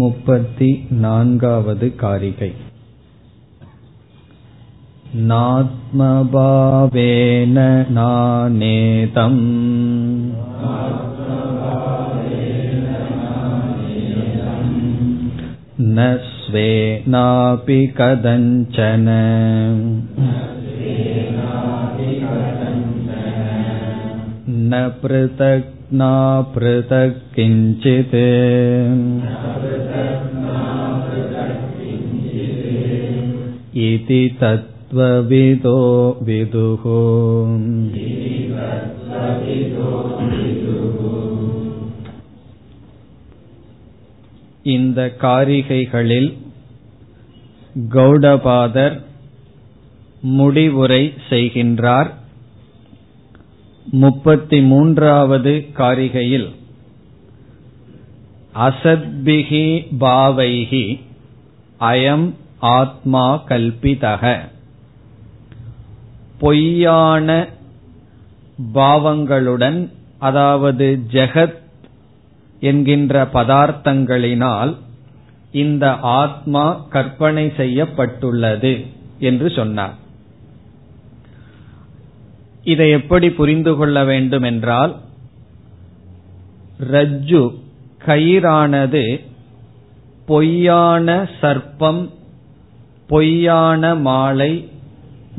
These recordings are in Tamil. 34வது காரிகை. நாத்மபாவேன நாநேதம் ந ஸ்வேனாபி கதஞ்சன ந ப்ருதக் ந ப்ருதக் கிஞ்சித் இதி தத்வவிதோ விதுஹ. இந்த காரிகைகளில் கௌடபாதர் முடிவுரை செய்கின்றார். 33வது காரிகையில் அசத்பிகி பாவைகி அயம் ஆத்மா கல்பிதக, பொய்யான பாவங்களுடன், அதாவது ஜெகத் என்கின்ற பதார்த்தங்களினால் இந்த ஆத்மா கற்பனை செய்யப்பட்டுள்ளது என்று சொன்னார். இதை எப்படி புரிந்து கொள்ள வேண்டும் என்றால், ரஜ்ஜு கயிறானது பொய்யான சர்ப்பம், பொய்யான மாலை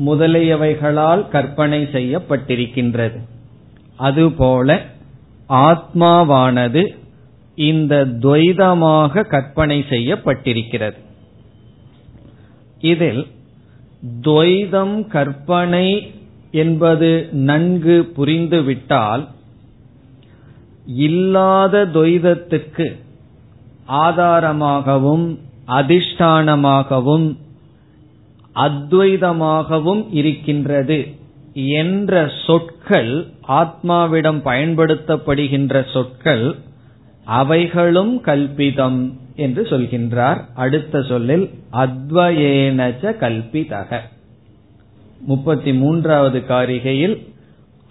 முதலியவைகளால் கற்பனை செய்யப்பட்டிருக்கின்றது. அதுபோல ஆத்மாவானது இந்த துவைதமாக கற்பனை செய்யப்பட்டிருக்கிறது. இதில் துவைதம் கற்பனை என்பது நன்கு புரிந்துவிட்டால், இல்லாத துவைதத்துக்கு ஆதாரமாகவும் அதிஷ்டானமாகவும் அத்வைதமாகவும் இருக்கின்றது என்ற சொற்கள், ஆத்மாவிடம் பயன்படுத்தப்படுகின்ற சொற்கள், அவைகளும் கல்பிதம் என்று சொல்கின்றார். அடுத்த சொல்லில் அத்வயேனச்ச கல்பிதக. 33வது காரிகையில்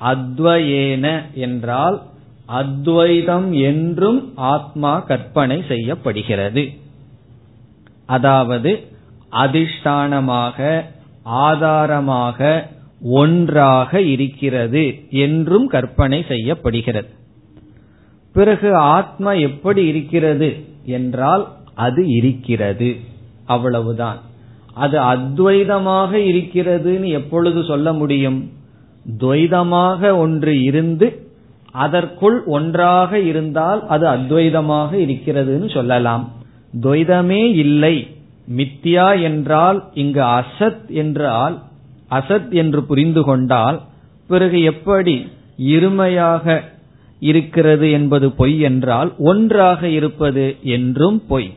அத்வயேன என்றால் அத்வைதம் என்றும் ஆத்மா கற்பனை செய்யப்படுகிறது. அதாவது அதிஷ்டானமாக, ஆதாரமாக, ஒன்றாக இருக்கிறது என்றும் கற்பனை செய்யப்படுகிறது. பிறகு ஆத்மா எப்படி இருக்கிறது என்றால் அது இருக்கிறது, அவ்வளவுதான். அது அத்வைதமாக இருக்கிறதுன்னு எப்பொழுது சொல்ல முடியும்? துவைதமாக ஒன்று இருந்து அதற்குள் ஒன்றாக இருந்தால் அது அத்வைதமாக இருக்கிறதுன்னு சொல்லலாம். துவைதமே இல்லை, மித்யா என்றால், இங்கு அசத் என்றால், அசத் என்று புரிந்து கொண்டால், பிறகு எப்படி இருமையாக இருக்கிறது என்பது பொய் என்றால் ஒன்றாக இருப்பது என்றும் பொய்.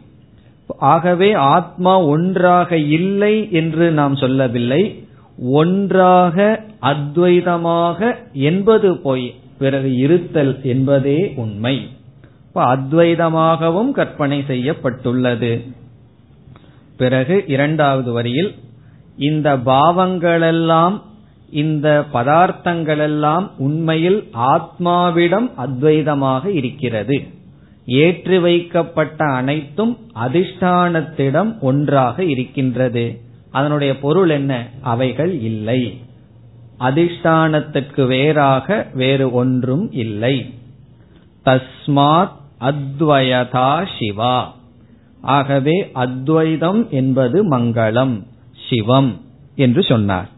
ஆகவே ஆத்மா ஒன்றாக இல்லை என்று நாம் சொல்லவில்லை, ஒன்றாக அத்வைதமாக என்பது பொய், பிறகு இருத்தல் என்பதே உண்மை. அத்வைதமாகவும் கற்பனை செய்யப்பட்டுள்ளது. பிறகு 2வது வரியில் இந்த பாவங்களெல்லாம், இந்த பதார்த்தங்களெல்லாம் உண்மையில் ஆத்மாவிடம் அத்வைதமாக இருக்கிறது. ஏற்றி வைக்கப்பட்ட அனைத்தும் அதிஷ்டானத்திடம் ஒன்றாக இருக்கின்றது. அதனுடைய பொருள் என்ன? அவைகள் இல்லை, அதிஷ்டானத்திற்கு வேறாக வேறு ஒன்றும் இல்லை. தஸ்மாத் அத்வயதா சிவா. ஆகவே அத்வைதம் என்பது மங்களம், சிவம் என்று சொன்னார்.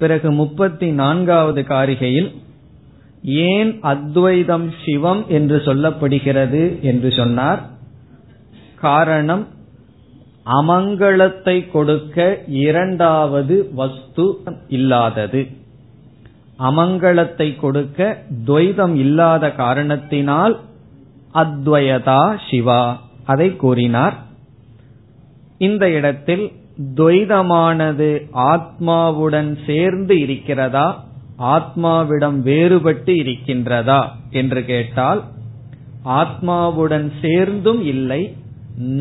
பிறகு 34வது காரிகையில் ஏன் அத்வைதம் சிவம் என்று சொல்லப்படுகிறது என்று சொன்னார். காரணம், அமங்கலத்தை கொடுக்க 2வது வஸ்து இல்லாதது. அமங்கலத்தை கொடுக்க துவைதம் இல்லாத காரணத்தினால் அத்வயதா சிவா அதை கூறினார். இந்த இடத்தில் துவைதமானது ஆத்மாவுடன் சேர்ந்து இருக்கிறதா, ஆத்மாவிடம் வேறுபட்டு இருக்கின்றதா என்று கேட்டால், ஆத்மாவுடன் சேர்ந்தும் இல்லை.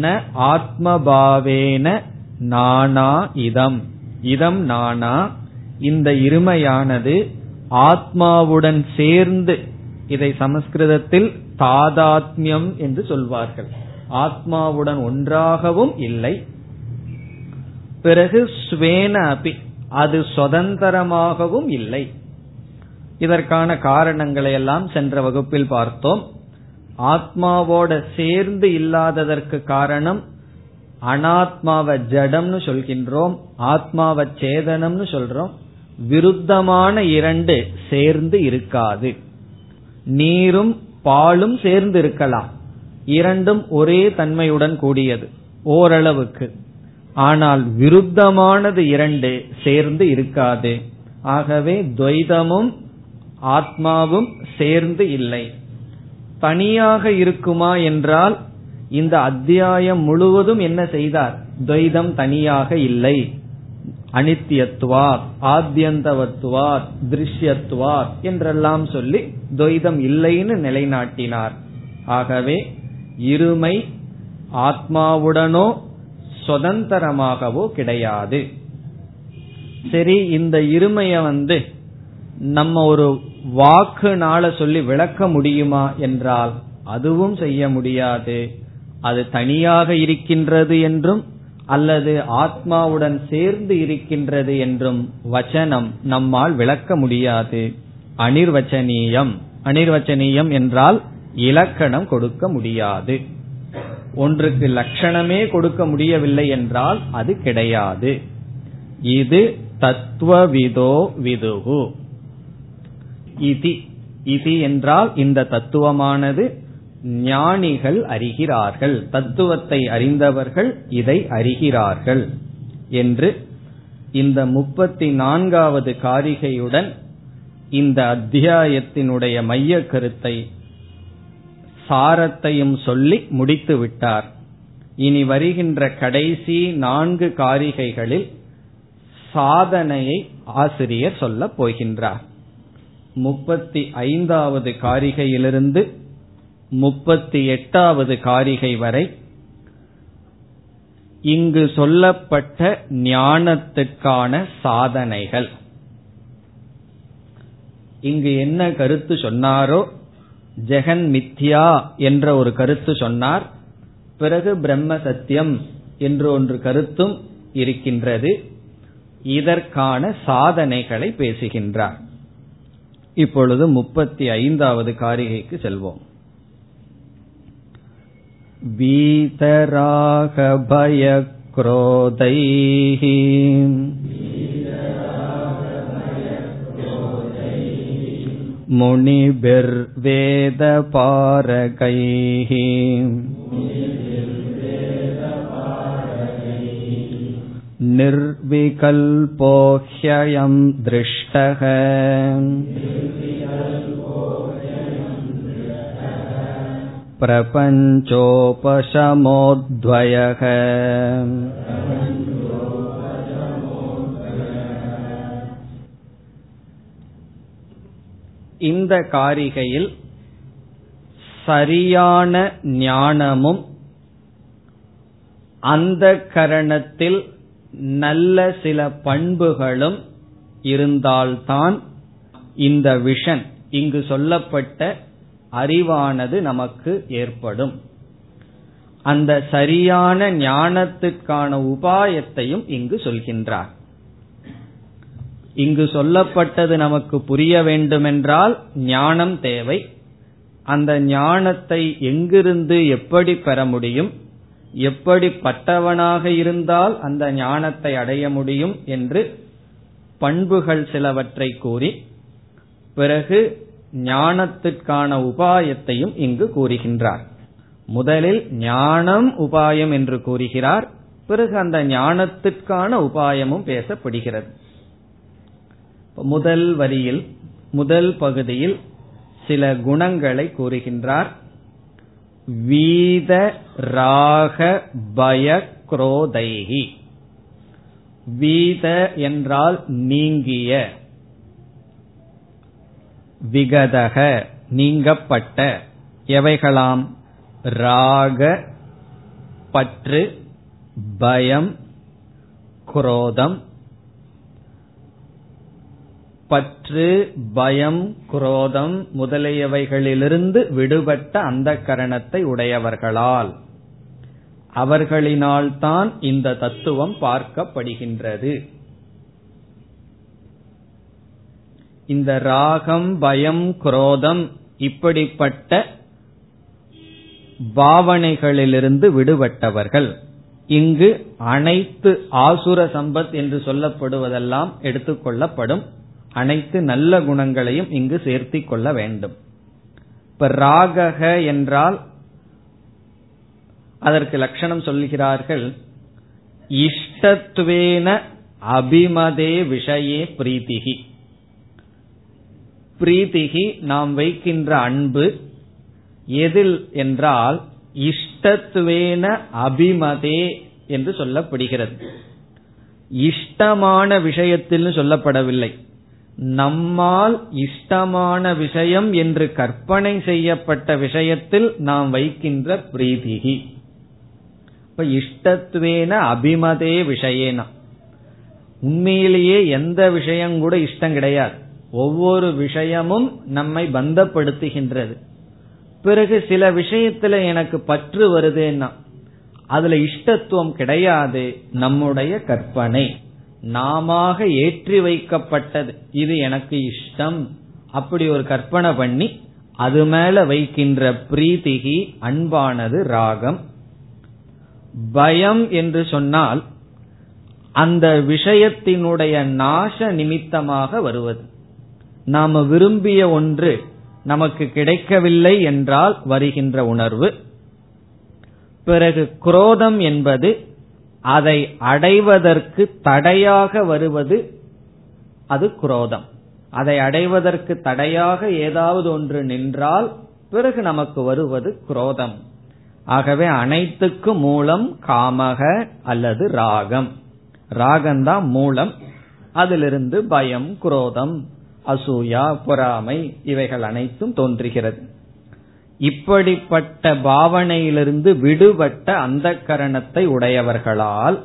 ந ஆத்மபாவேன நானா இதம், இதம் நானா, இந்த இருமையானது ஆத்மாவுடன் சேர்ந்து, இதை சமஸ்கிருதத்தில் தாதாத்மியம் என்று சொல்வார்கள். ஆத்மாவுடன் ஒன்றாகவும் இல்லை. பிறகு ஸ்வேன அபி, அது சுதந்திரமாகவும் இல்லை. இதற்கான காரணங்களை எல்லாம் சென்ற வகுப்பில் பார்த்தோம். ஆத்மாவோட சேர்ந்து இல்லாததற்கு காரணம் அனாத்மாவை ஜடம்னு சொல்கின்றோம், ஆத்மாவை சேதனம்னு சொல்றோம். விருத்தமான இரண்டு சேர்ந்து இருக்காது. நீரும் பாலும் சேர்ந்து இருக்கலாம், இரண்டும் ஒரே தன்மையுடன் கூடியது ஓரளவுக்கு. ஆனால் விருத்தமானது இரண்டு சேர்ந்து இருக்காது. ஆகவே துவைதமும் ஆத்மாவும் சேர்ந்து இல்லை. தனியாக இருக்குமா என்றால் இந்த அத்தியாயம் முழுவதும் என்ன செய்தார்? துவைதம் தனியாக இல்லை. அனித்தியத்துவாத், ஆத்யந்தவத்துவாத், திருஷ்யத்துவாத் என்றெல்லாம் சொல்லி துவைதம் இல்லைன்னு நிலைநாட்டினார். ஆகவே இருமை ஆத்மாவுடனோ சுதந்திரமாகவோ கிடையாது. சரி, இந்த இருமைய நம்ம ஒரு வாக்குனால சொல்லி விளக்க முடியுமா என்றால் அதுவும் செய்ய முடியாது. அது தனியாக இருக்கின்றது என்றும் அல்லது ஆத்மாவுடன் சேர்ந்து இருக்கின்றது என்றும் வச்சனம் நம்மால் விளக்க முடியாது. அனிர்வச்சனீயம், அனிர்வச்சனீயம் என்றால் இலக்கணம் கொடுக்க முடியாது. ஒன்றுக்கு லட்சணமே கொடுக்க முடியவில்லை என்றால் அது கிடையாது. இது தத்துவவிதோ விதுகு. இதி என்றால் இந்த தத்துவமானது ஞானிகள் அறிகிறார்கள், தத்துவத்தை அறிந்தவர்கள் இதை அறிகிறார்கள் என்று இந்த 34வது காரிகையுடன் இந்த அத்தியாயத்தினுடைய மைய கருத்தை சாரத்தையும் சொல்லி முடித்து விட்டார். இனி வருகின்ற கடைசி 4 காரிகைகளில் சாதனையை ஆசிரியர் சொல்ல போகின்றார். 35வது காரிகையிலிருந்து 38வது காரிகை வரை இங்கு சொல்லப்பட்ட ஞானத்துக்கான சாதனைகள். இங்கு என்ன கருத்து சொன்னாரோ, ஜெகன் மித்யா என்ற ஒரு கருத்து சொன்னார், பிறகு பிரம்ம சத்தியம் என்று ஒன்று கருத்தும் இருக்கின்றது. இதற்கான சாதனைகளை பேசுகின்றார். இப்பொழுது 35வது காரிகைக்கு செல்வோம். வீதராகபயக்ரோதைஹி முனிபிர்வேதபாரகைஹி நிர்விகல்போஹ்யம் திருஷ்டஹ பிரபஞ்சோபசமோத்வயஹ. இந்த காரிகையில் சரியான ஞானமும் அந்தகரணத்தில் நல்ல சில பண்புகளும் இருந்தால்தான் இந்த விஷன், இங்கு சொல்லப்பட்ட அறிவானது நமக்கு ஏற்படும். அந்த சரியான ஞானத்திற்கான உபாயத்தையும் இங்கு சொல்கின்றார். இங்கு சொல்லப்பட்டது நமக்கு புரிய வேண்டுமென்றால் ஞானம் தேவை. அந்த ஞானத்தை எங்கிருந்து எப்படி பெற முடியும், எப்படிப்பட்டவனாக இருந்தால் அந்த ஞானத்தை அடைய முடியும் என்று பண்புகள் சிலவற்றை கூறி பிறகு ஞானத்திற்கான உபாயத்தையும் இங்கு கூறுகின்றார். முதலில் ஞானம் உபாயம் என்று கூறுகிறார். பிறகு அந்த ஞானத்திற்கான உபாயமும் பேசப்படுகிறது. முதல் வரியில், முதல் பகுதியில் சில குணங்களை கூறுகின்றார். வீத ராக பய குரோதைஹி. வீத என்றால் நீங்கிய, விகதக நீங்கப்பட்ட. எவைகளாம்? ராக பற்று, பயம் குரோதம். பற்று, பயம், குரோதம் முதலியவைகளிலிருந்து விடுபட்ட அந்த கரணத்தை உடையவர்களால் அவர்களினால் தான் இந்த தத்துவம் பார்க்கப்படுகின்றது. இந்த ராகம், பயம், குரோதம் இப்படிப்பட்ட பாவனைகளிலிருந்து விடுபட்டவர்கள். இங்கு அனைத்து ஆசுர சம்பத் என்று சொல்லப்படுவதெல்லாம் எடுத்துக்கொள்ளப்படும். அனைத்து நல்ல குணங்களையும் இங்கு சேர்த்திக் கொள்ள வேண்டும். இப்ப ராகக என்றால் அதற்கு லட்சணம் சொல்கிறார்கள், இஷ்டத்வேன அபிமதே விஷயே பிரீதிகி. பிரீதிகி நாம் வைக்கின்ற அன்பு எதில் என்றால் இஷ்டத்வேன அபிமதே என்று சொல்லப்படுகிறது. இஷ்டமான விஷயத்தில் சொல்லப்படவில்லை, நம்மால் இஷ்டமான விஷயம் என்று கற்பனை செய்யப்பட்ட விஷயத்தில் நாம் வைக்கின்ற பிரீதிகி. இப்ப இஷ்டத்வேன அபிமதே விஷயேனா, உண்மையிலேயே எந்த விஷயம் கூட இஷ்டம் கிடையாது. ஒவ்வொரு விஷயமும் நம்மை பந்தப்படுத்துகின்றது. பிறகு சில விஷயத்துல எனக்கு பற்று வருதுன்னா அதுல இஷ்டத்துவம் கிடையாது, நம்முடைய கற்பனை, நாம ஏற்றி வைக்கப்பட்டது. இது எனக்கு இஷ்டம் அப்படி ஒரு கற்பனை பண்ணி அது மேல வைக்கின்ற பிரீதிகி அன்பானது ராகம். பயம் என்று சொன்னால் அந்த விஷயத்தினுடைய நாச நிமித்தமாக வருவது. நாம விரும்பிய ஒன்று நமக்கு கிடைக்கவில்லை என்றால் வருகின்ற உணர்வு. பிறகு குரோதம் என்பது அதை அடைவதற்கு தடையாக வருவது, அது குரோதம். அதை அடைவதற்கு தடையாக ஏதாவது ஒன்று நின்றால் பிறகு நமக்கு வருவது குரோதம். ஆகவே அனைத்துக்கு மூலம் காமக அல்லது ராகம். ராகம்தான் மூலம், அதிலிருந்து பயம், குரோதம், அசூயா, பொறாமை இவைகள் அனைத்தும் தோன்றுகிறது. இப்படிப்பட்ட பாவனையிலிருந்து விடுபட்ட அந்த கரணத்தை உடையவர்களால்,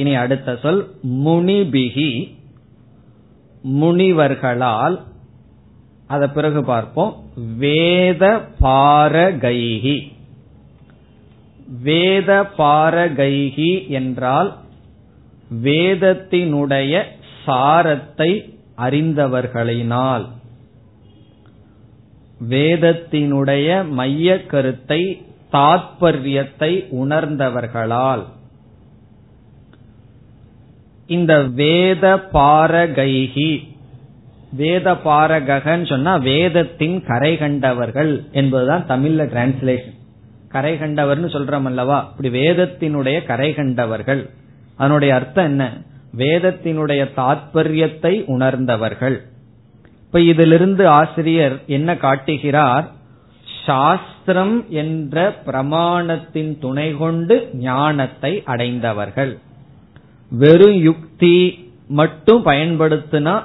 இனி அடுத்த சொல் முனிபிகி, முனிவர்களால். அத பிறகு பார்ப்போம். வேத பாரகைகி. வேத பாரகைகி என்றால் வேதத்தினுடைய சாரத்தை அறிந்தவர்களினால், வேதத்தினுடைய மைய கருத்தை, தாற்பயத்தை உணர்ந்தவர்களால். இந்த வேத பாரகைகி, வேத பாரகன்னு சொன்னா வேதத்தின் கரை கண்டவர்கள் என்பதுதான் தமிழ்ல டிரான்ஸ்லேஷன். கரை கண்டவர்னு சொல்றோம் அல்லவா, இப்படி வேதத்தினுடைய கரை கண்டவர்கள். அதனுடைய அர்த்தம் என்ன? வேதத்தினுடைய தாற்பயத்தை உணர்ந்தவர்கள். இப்ப இதிலிருந்து ஆசிரியர் என்ன காட்டுகிறார்? சாஸ்திரம் என்ற பிரமாணத்தின் துணை கொண்டு ஞானத்தை அடைந்தவர்கள். வெறும் யுக்தி மட்டும் பயன்படுத்தினா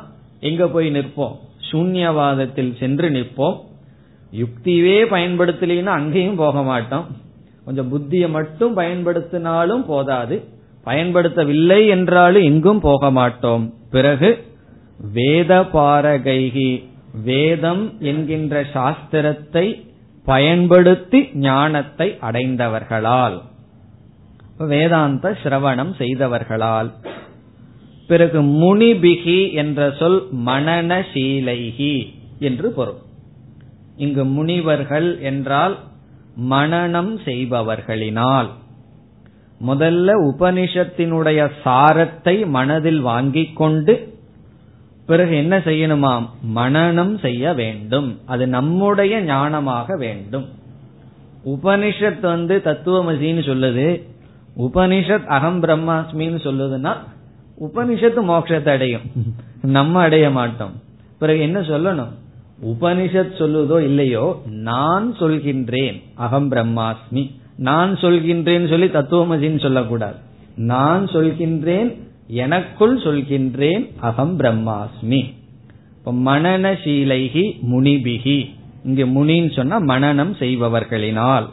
எங்க போய் நிற்போம்? சூன்யவாதத்தில் சென்று நிற்போம். யுக்தியே பயன்படுத்தலைன்னா அங்கேயும் போக மாட்டோம். கொஞ்சம் புத்தியை மட்டும் பயன்படுத்தினாலும் போதாது, பயன்படுத்தவில்லை என்றாலும் எங்கும் போக மாட்டோம். பிறகு வேத பாரகைகி, வேதம் என்கின்ற சாஸ்திரத்தை பயன்படுத்தி ஞானத்தை அடைந்தவர்களால், வேதாந்த சிரவணம் செய்தவர்களால். பிறகு முனிபிகி என்ற சொல் மனநசீலைகி என்று பொருள். இங்கு முனிவர்கள் என்றால் மனனம் செய்பவர்களினால். முதல்ல உபனிஷத்தினுடைய சாரத்தை மனதில் வாங்கிக் கொண்டு பிறகு என்ன செய்யணுமாம்? மனனம் செய்ய வேண்டும். அது நம்முடைய ஞானமாக வேண்டும். உபனிஷத் தத்துவமசின்னு சொல்லுது, உபனிஷத் அகம் பிரம்மாஸ்மின்னு சொல்லுதுன்னா உபனிஷத்து மோட்சத்தை அடையும், நம்ம அடைய மாட்டோம். பிறகு என்ன சொல்லணும்? உபனிஷத் சொல்லுதோ இல்லையோ, நான் சொல்கின்றேன் அகம் பிரம்மாஸ்மி, நான் சொல்கின்றேன் சொல்லி தத்துவமசின்னு சொல்லக்கூடாது. நான் சொல்கின்றேன், எனக்குள் சொல்கின்றேன் அகம் பிரம்மாஸ்மி. மனநசீலைகி முனிபிகி, இங்கு முனின்னு சொன்னா மனனம் செய்பவர்களினால்.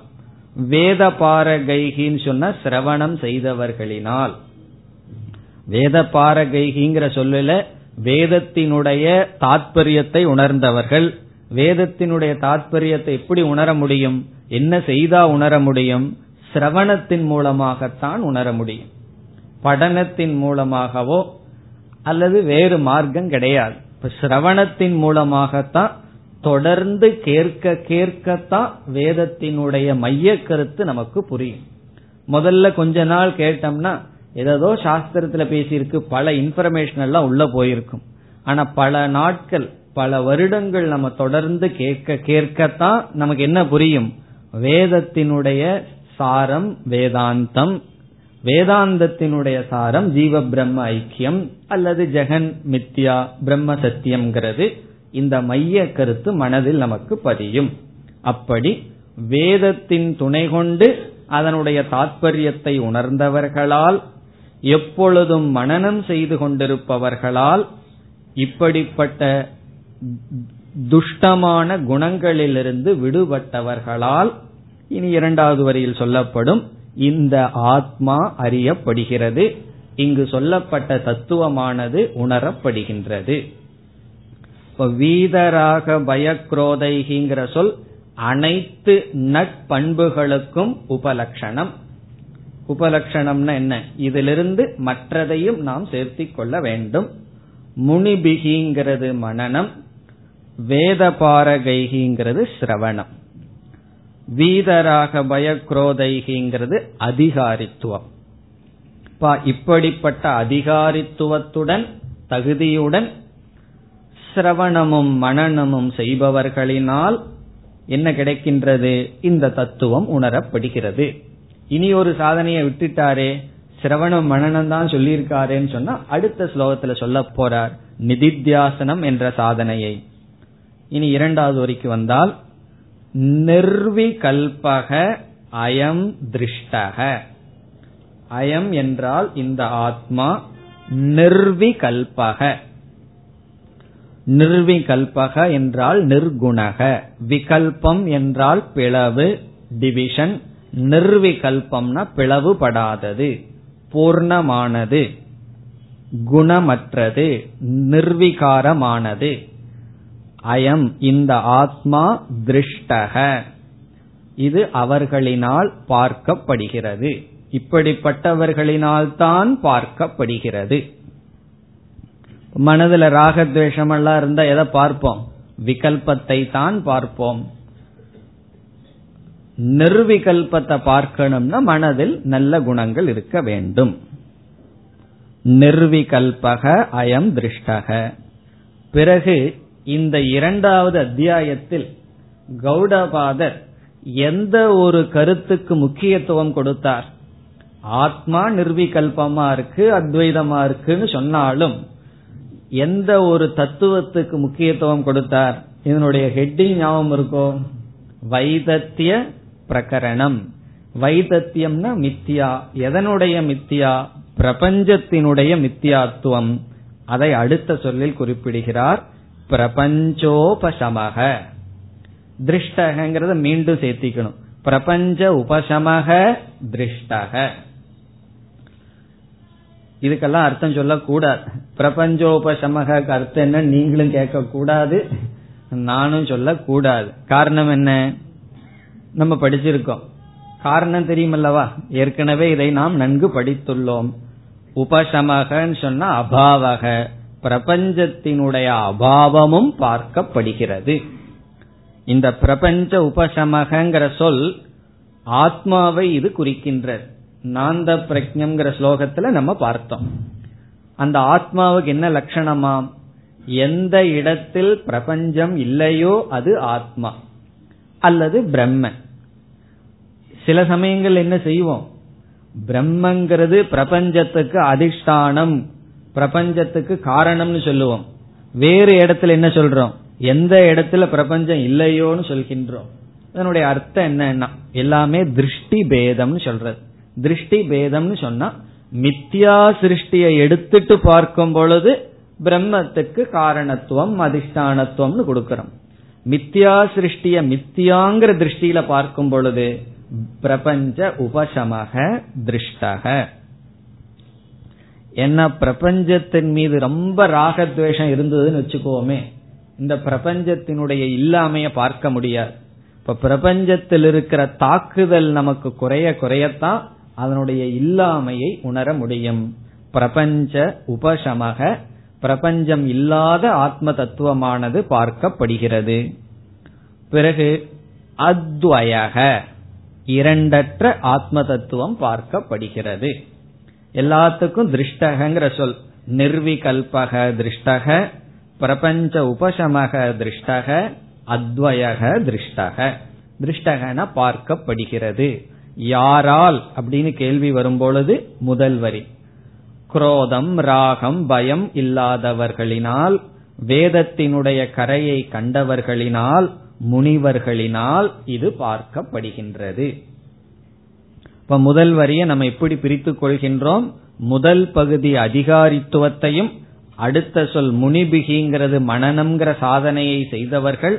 வேத பாரகைகின்னு சொன்னா சிரவணம் செய்தவர்களினால். வேத பாரகைகிங்கிற சொல்லல வேதத்தினுடைய தாற்பயத்தை உணர்ந்தவர்கள். வேதத்தினுடைய தாற்பயத்தை எப்படி உணர முடியும்? என்ன செய்தா உணர முடியும்? சிரவணத்தின் மூலமாகத்தான் உணர முடியும். படனத்தின் மூலமாகவோ அல்லது வேறு மார்க்கம் கிடையாது. இப்ப சிரவணத்தின் மூலமாகத்தான் தொடர்ந்து கேட்க கேட்கத்தான் வேதத்தினுடைய மைய கருத்து நமக்கு புரியும். முதல்ல கொஞ்ச நாள் கேட்டோம்னா ஏதோ சாஸ்திரத்துல பேசியிருக்கு, பல இன்ஃபர்மேஷன் எல்லாம் உள்ள போயிருக்கும். ஆனா பல நாட்கள் பல வருடங்கள் நம்ம தொடர்ந்து கேட்க கேட்கத்தான் நமக்கு என்ன புரியும், வேதத்தினுடைய சாரம் வேதாந்தம், வேதாந்தத்தினுடைய சாரம் ஜீவ பிரம்ம ஐக்கியம் அல்லது ஜெகன் மித்யா பிரம்ம சத்தியம்ங்கிறது. இந்த மைய கருத்து மனதில் நமக்கு பதியும். அப்படி வேதத்தின் துணை கொண்டு அதனுடைய தாற்பயத்தை உணர்ந்தவர்களால், எப்பொழுதும் மனனம் செய்து கொண்டிருப்பவர்களால் இப்படிப்பட்ட துஷ்டமான குணங்களிலிருந்து விடுபட்டவர்களால் இனி இரண்டாவது வரியில் சொல்லப்படும் இந்த ஆத்மா அறியப்படுகிறது. இங்கு சொல்லப்பட்ட தத்துவமானது உணரப்படுகின்றது. வீதராக பயக்ரோதைகிற சொல் அனைத்து நட்பண்புகளுக்கும் உபலட்சணம். உபலட்சணம்னா என்ன, இதிலிருந்து மற்றதையும் நாம் சேர்த்திக் கொள்ள வேண்டும். முனிபிகிங்கிறது மனனம், வேதபாரகைகிறது சிரவணம், வீதராக பயக்ரோதைகிங்கிறது அதிகாரித்துவம். இப்படிப்பட்ட அதிகாரித்துவத்துடன் தகுதியுடன் சிரவணமும் மனனமும் செய்பவர்களினால் என்ன கிடைக்கின்றது, இந்த தத்துவம் உணரப்படுகிறது. இனி ஒரு சாதனையை விட்டுட்டாரே, சிரவணம் மனனம் தான் சொல்லியிருக்காருன்னு சொன்னா அடுத்த ஸ்லோகத்துல சொல்ல போறார் நிதித்தியாசனம் என்ற சாதனையை. இனி இரண்டாவது வரைக்கு வந்தால் நிர்விகல்பக அயம் திருஷ்டக. அயம் என்றால் இந்த ஆத்மா, நிர்விகல்பக, நிர்விகல்பக என்றால் நிர்குணக, விகல்பம் என்றால் பிளவு டிவிஷன், நிர்விகல்பம்னா பிளவுபடாதது, பூர்ணமானது, குணமற்றது, நிர்விகாரமானது. அயம் இந்த ஆத்மா திருஷ்டக, இது அவர்களினால் பார்க்கப்படுகிறது. இப்படிப்பட்டவர்களினால்தான் பார்க்கப்படுகிறது. மனதுல ராகத்வேஷம் எல்லாம் இருந்தா எதை பார்ப்போம், விகல்பத்தை தான் பார்ப்போம். நிர்விகல்பத்தை பார்க்கணும்னா மனதில் நல்ல குணங்கள் இருக்க வேண்டும். நிர்விகல்பக அயம் திருஷ்டக. பிறகு இந்த இரண்டாவது அத்தியாயத்தில் கௌடபாதர் எந்த ஒரு கருத்துக்கு முக்கியத்துவம் கொடுத்தார், ஆத்மா நிர்விகல்பமா இருக்கு அத்வைதமா இருக்குன்னு சொன்னாலும் எந்த ஒரு தத்துவத்துக்கு முக்கியத்துவம் கொடுத்தார், இதனுடைய ஹெட்டிங் ஞாபகம் இருக்கும், வைதத்திய பிரகரணம். வைதத்தியம்னா மித்தியா, எதனுடைய மித்தியா, பிரபஞ்சத்தினுடைய மித்தியாத்துவம். அதை அடுத்த சொல்லில் குறிப்பிடுகிறார். பிரபஞ்சோபசமக திருஷ்டகங்கிறத மீண்டும் சேர்த்திக்கணும், பிரபஞ்ச உபசமக திருஷ்டக. இதுக்கெல்லாம் அர்த்தம் சொல்லக்கூடாது. பிரபஞ்சோபசமக அர்த்தம் என்ன நீங்களும் கேட்க கூடாது, நானும் சொல்லக்கூடாது. காரணம் என்ன, நம்ம படிச்சிருக்கோம், காரணம் தெரியுமல்லவா, ஏற்கனவே இதை நாம் நன்கு படித்துள்ளோம். உபசமகன்னு சொன்னா அபாவக, பிரபஞ்சத்தினுடைய அபாவமும் பார்க்கப்படுகிறது. இந்த பிரபஞ்ச உபசமகங்கிற சொல் ஆத்மாவை இது குறிக்கின்றது. நாந்த பிரக்ஞங்கிற ஸ்லோகத்துல நம்ம பார்த்தோம், அந்த ஆத்மாவுக்கு என்ன லட்சணமாம், எந்த இடத்தில் பிரபஞ்சம் இல்லையோ அது ஆத்மா அல்லது பிரம்ம. சில சமயங்கள் என்ன செய்வோம், பிரம்மங்கிறது பிரபஞ்சத்துக்கு அதிஷ்டானம், பிரபஞ்சத்துக்கு காரணம்னு சொல்லுவோம். வேறு இடத்துல என்ன சொல்றோம், எந்த இடத்துல பிரபஞ்சம் இல்லையோன்னு சொல்கின்றோம். அதனுடைய அர்த்தம் என்னன்னா எல்லாமே திருஷ்டி பேதம்னு சொல்றது. திருஷ்டி பேதம்னு சொன்னா மித்யா சிருஷ்டியை எடுத்துட்டு பார்க்கும் பொழுது பிரம்மத்துக்கு காரணத்துவம் அதிஷ்டானத்துவம்னு கொடுக்கிறோம். மித்யா சிருஷ்டிய மித்தியாங்கிற திருஷ்டியில பார்க்கும் பொழுது பிரபஞ்ச உபசமக திருஷ்டக. ஏன்னா பிரபஞ்சத்தின் மீது ரொம்ப ராகத்வேஷம் இருந்ததுன்னு வச்சுக்கோமே, இந்த பிரபஞ்சத்தினுடைய இல்லாமைய பார்க்க முடியாது. இப்ப பிரபஞ்சத்தில் இருக்கிற தாக்குதல் நமக்கு குறைய குறையத்தான் அதனுடைய இல்லாமையை உணர முடியும். பிரபஞ்ச உபசமக, பிரபஞ்சம் இல்லாத ஆத்ம தத்துவமானது பார்க்கப்படுகிறது. பிறகு அத்வயக, இரண்டற்ற ஆத்ம தத்துவம் பார்க்கப்படுகிறது. எல்லாத்துக்கும் திருஷ்டகங்கிற சொல், நிர்விகல்பக திருஷ்டக, பிரபஞ்ச உபசமக திருஷ்டக, அத்வயக திருஷ்டக. திருஷ்டகன பார்க்கப்படுகிறது. யாரால் அப்படின்னு கேள்வி வரும்பொழுது முதல் வரி, குரோதம் ராகம் பயம் இல்லாதவர்களினால், வேதத்தினுடைய கரையை கண்டவர்களினால், முனிவர்களினால் இது பார்க்கப்படுகின்றது. இப்ப முதல் வரியை நம்ம எப்படி பிரித்துக் கொள்கின்றோம்? முதல் பகுதி அதிகாரித்துவத்தையும், அடுத்த சொல் முனிபிகிங்கிறது மனனம்ங்கிற சாதனையை செய்தவர்கள்,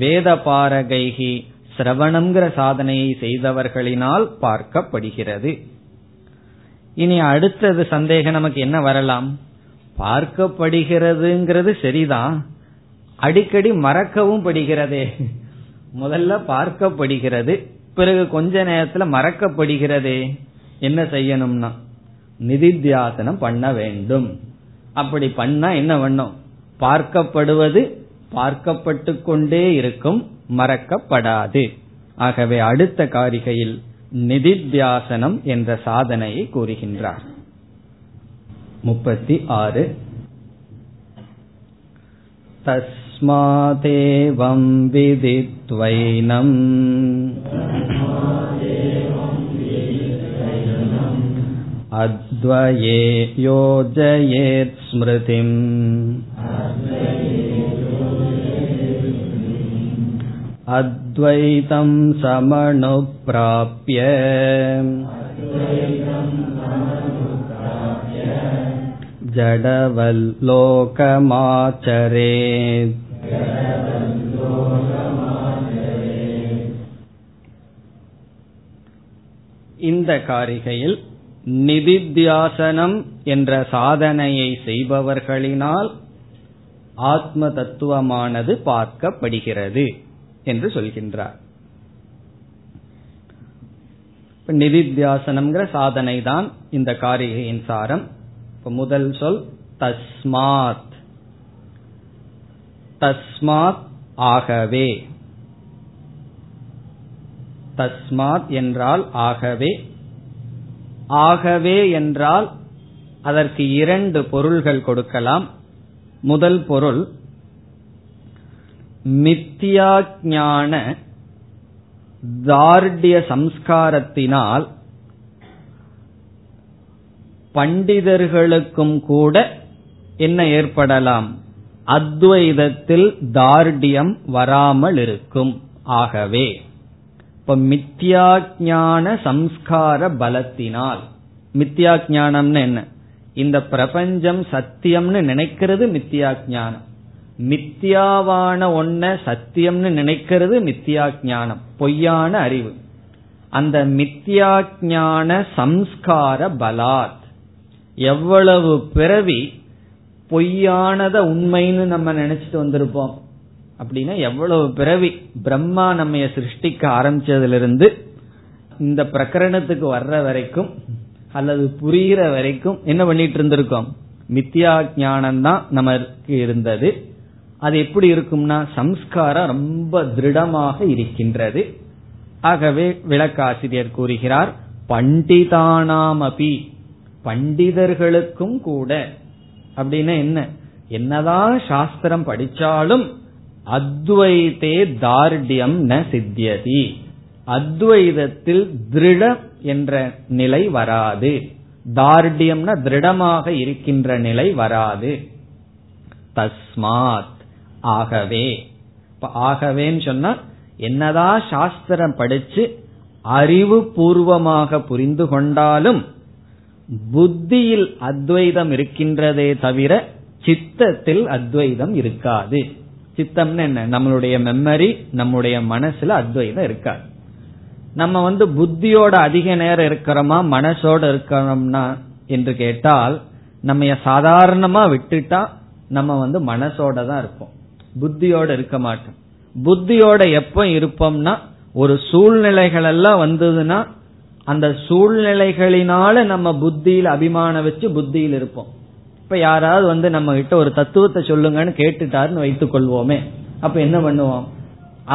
வேத பாரகைகி சிரவணம்ங்கிற சாதனையை செய்தவர்களினால் பார்க்கப்படுகிறது. இனி அடுத்தது சந்தேகம் நமக்கு என்ன வரலாம்? பார்க்கப்படுகிறதுங்கிறது சரிதான், அடிக்கடி மறக்கவும் படுகிறதே. முதல்ல பார்க்கப்படுகிறது, பிறகு கொஞ்ச நேரத்துல மறக்கப்படுகிறதே, என்ன செய்யணும்னா நிதித்தியாசனம் பண்ண வேண்டும். அப்படி பண்ணா என்ன பண்ணும்? பார்க்கப்படுவது பார்க்கப்பட்டு கொண்டே இருக்கும், மறக்கப்படாது. ஆகவே அடுத்த காரிகையில் நிதித்தியாசனம் என்ற சாதனையை கூறுகின்றார். 36 தஸ்மாதேவம் விதித்வைனம் அத்வயே யோஜயேத் ஸ்மிருதிம் அத்வைதம் சமனுப்ராப்ய ஜடவல்லோகமாச்சரேத். இந்த காரிகையில் நிதித்தியாசனம் என்ற சாதனையை செய்பவர்களினால் ஆத்ம தத்துவமானது பார்க்கப்படுகிறது என்று சொல்கின்றார். நிதித்தியாசனம்ங்கிற சாதனை தான் இந்த காரிகையின் சாரம். முதல் சொல் தஸ்மாத், தஸ்மாத் ஆகவே. தஸ்மாத் என்றால் ஆகவே. ஆகவே என்றால் அதற்கு இரண்டு பொருள்கள் கொடுக்கலாம். முதல் பொருள் மித்தியா ஞான தார்டிய சம்ஸ்காரத்தினால் பண்டிதர்களுக்கும் கூட என்ன ஏற்படலாம்? அத்வைதத்தில் தார்டியம் வராமல் இருக்கும். ஆகவே இப்ப மித்யா ஞான சம்ஸ்கார பலத்தினால், மித்யா ஞானம்னு என்ன? இந்த பிரபஞ்சம் சத்தியம்னு நினைக்கிறது மித்யா ஞானம். மித்யாவான ஒன்ன சத்தியம்னு நினைக்கிறது மித்யா ஞானம், பொய்யான அறிவு. அந்த மித்யா ஞான சம்ஸ்கார பலாத், எவ்வளவு பிறவி பொய்யானத உண்மைன்னு நம்ம நினைச்சிட்டு வந்திருப்போம். அப்படின்னா எவ்வளவு பிறவி பிரம்மா நம்மைய சிருஷ்டிக்க ஆரம்பிச்சதிலிருந்து இந்த பிரகரணத்துக்கு வர்ற வரைக்கும் அல்லது புரிகிற வரைக்கும் என்ன பண்ணிட்டு இருந்திருக்கோம்? மித்யா ஞானம்தான் நமக்கு இருந்தது. அது எப்படி இருக்கும்னா சம்ஸ்காரம் ரொம்ப திருடமாக இருக்கின்றது. ஆகவே விளக்காசிரியர் கூறுகிறார் பண்டிதானாமபி, பண்டிதர்களுக்கும் கூட. அப்படின்னா என்ன? என்னதான் சாஸ்திரம் படிச்சாலும் அத்வைதே தார்டியம் ந சித்தியதி, அத்வைதத்தில் திருடம் என்ற நிலை வராது. தார்டியம்னா திருடமாக இருக்கின்ற நிலை வராது. தஸ்மாத் ஆகவே. ஆகவேன்னு சொன்னா என்னதான் சாஸ்திரம் படிச்சு அறிவு பூர்வமாக புரிந்து கொண்டாலும் புத்தியில் அத்வைதம் இருக்கின்றதே தவிர சித்தத்தில் அத்வைதம் இருக்காது. சித்தம்னு என்ன? நம்மளுடைய மெமரி, நம்முடைய மனசுல அத்வைதம் இருக்காது. நம்ம புத்தியோட அதிக நேரம் இருக்கிறோமா மனசோட இருக்கிறோம்னா என்று கேட்டால், நம்ம சாதாரணமா விட்டுட்டா நம்ம மனசோட தான் இருப்போம், புத்தியோட இருக்க மாட்டோம். புத்தியோட எப்ப இருப்போம்னா ஒரு சூழ்நிலைகள் எல்லாம் வந்ததுன்னா அந்த சூழ்நிலைகளினால நம்ம புத்தியில அபிமானம் வச்சு புத்தியில் இருப்போம். இப்ப யாராவது வந்து நம்ம கிட்ட ஒரு தத்துவத்தை சொல்லுங்கன்னு கேட்டுட்டாருன்னு வைத்துக் கொள்வோமே, அப்ப என்ன பண்ணுவோம்?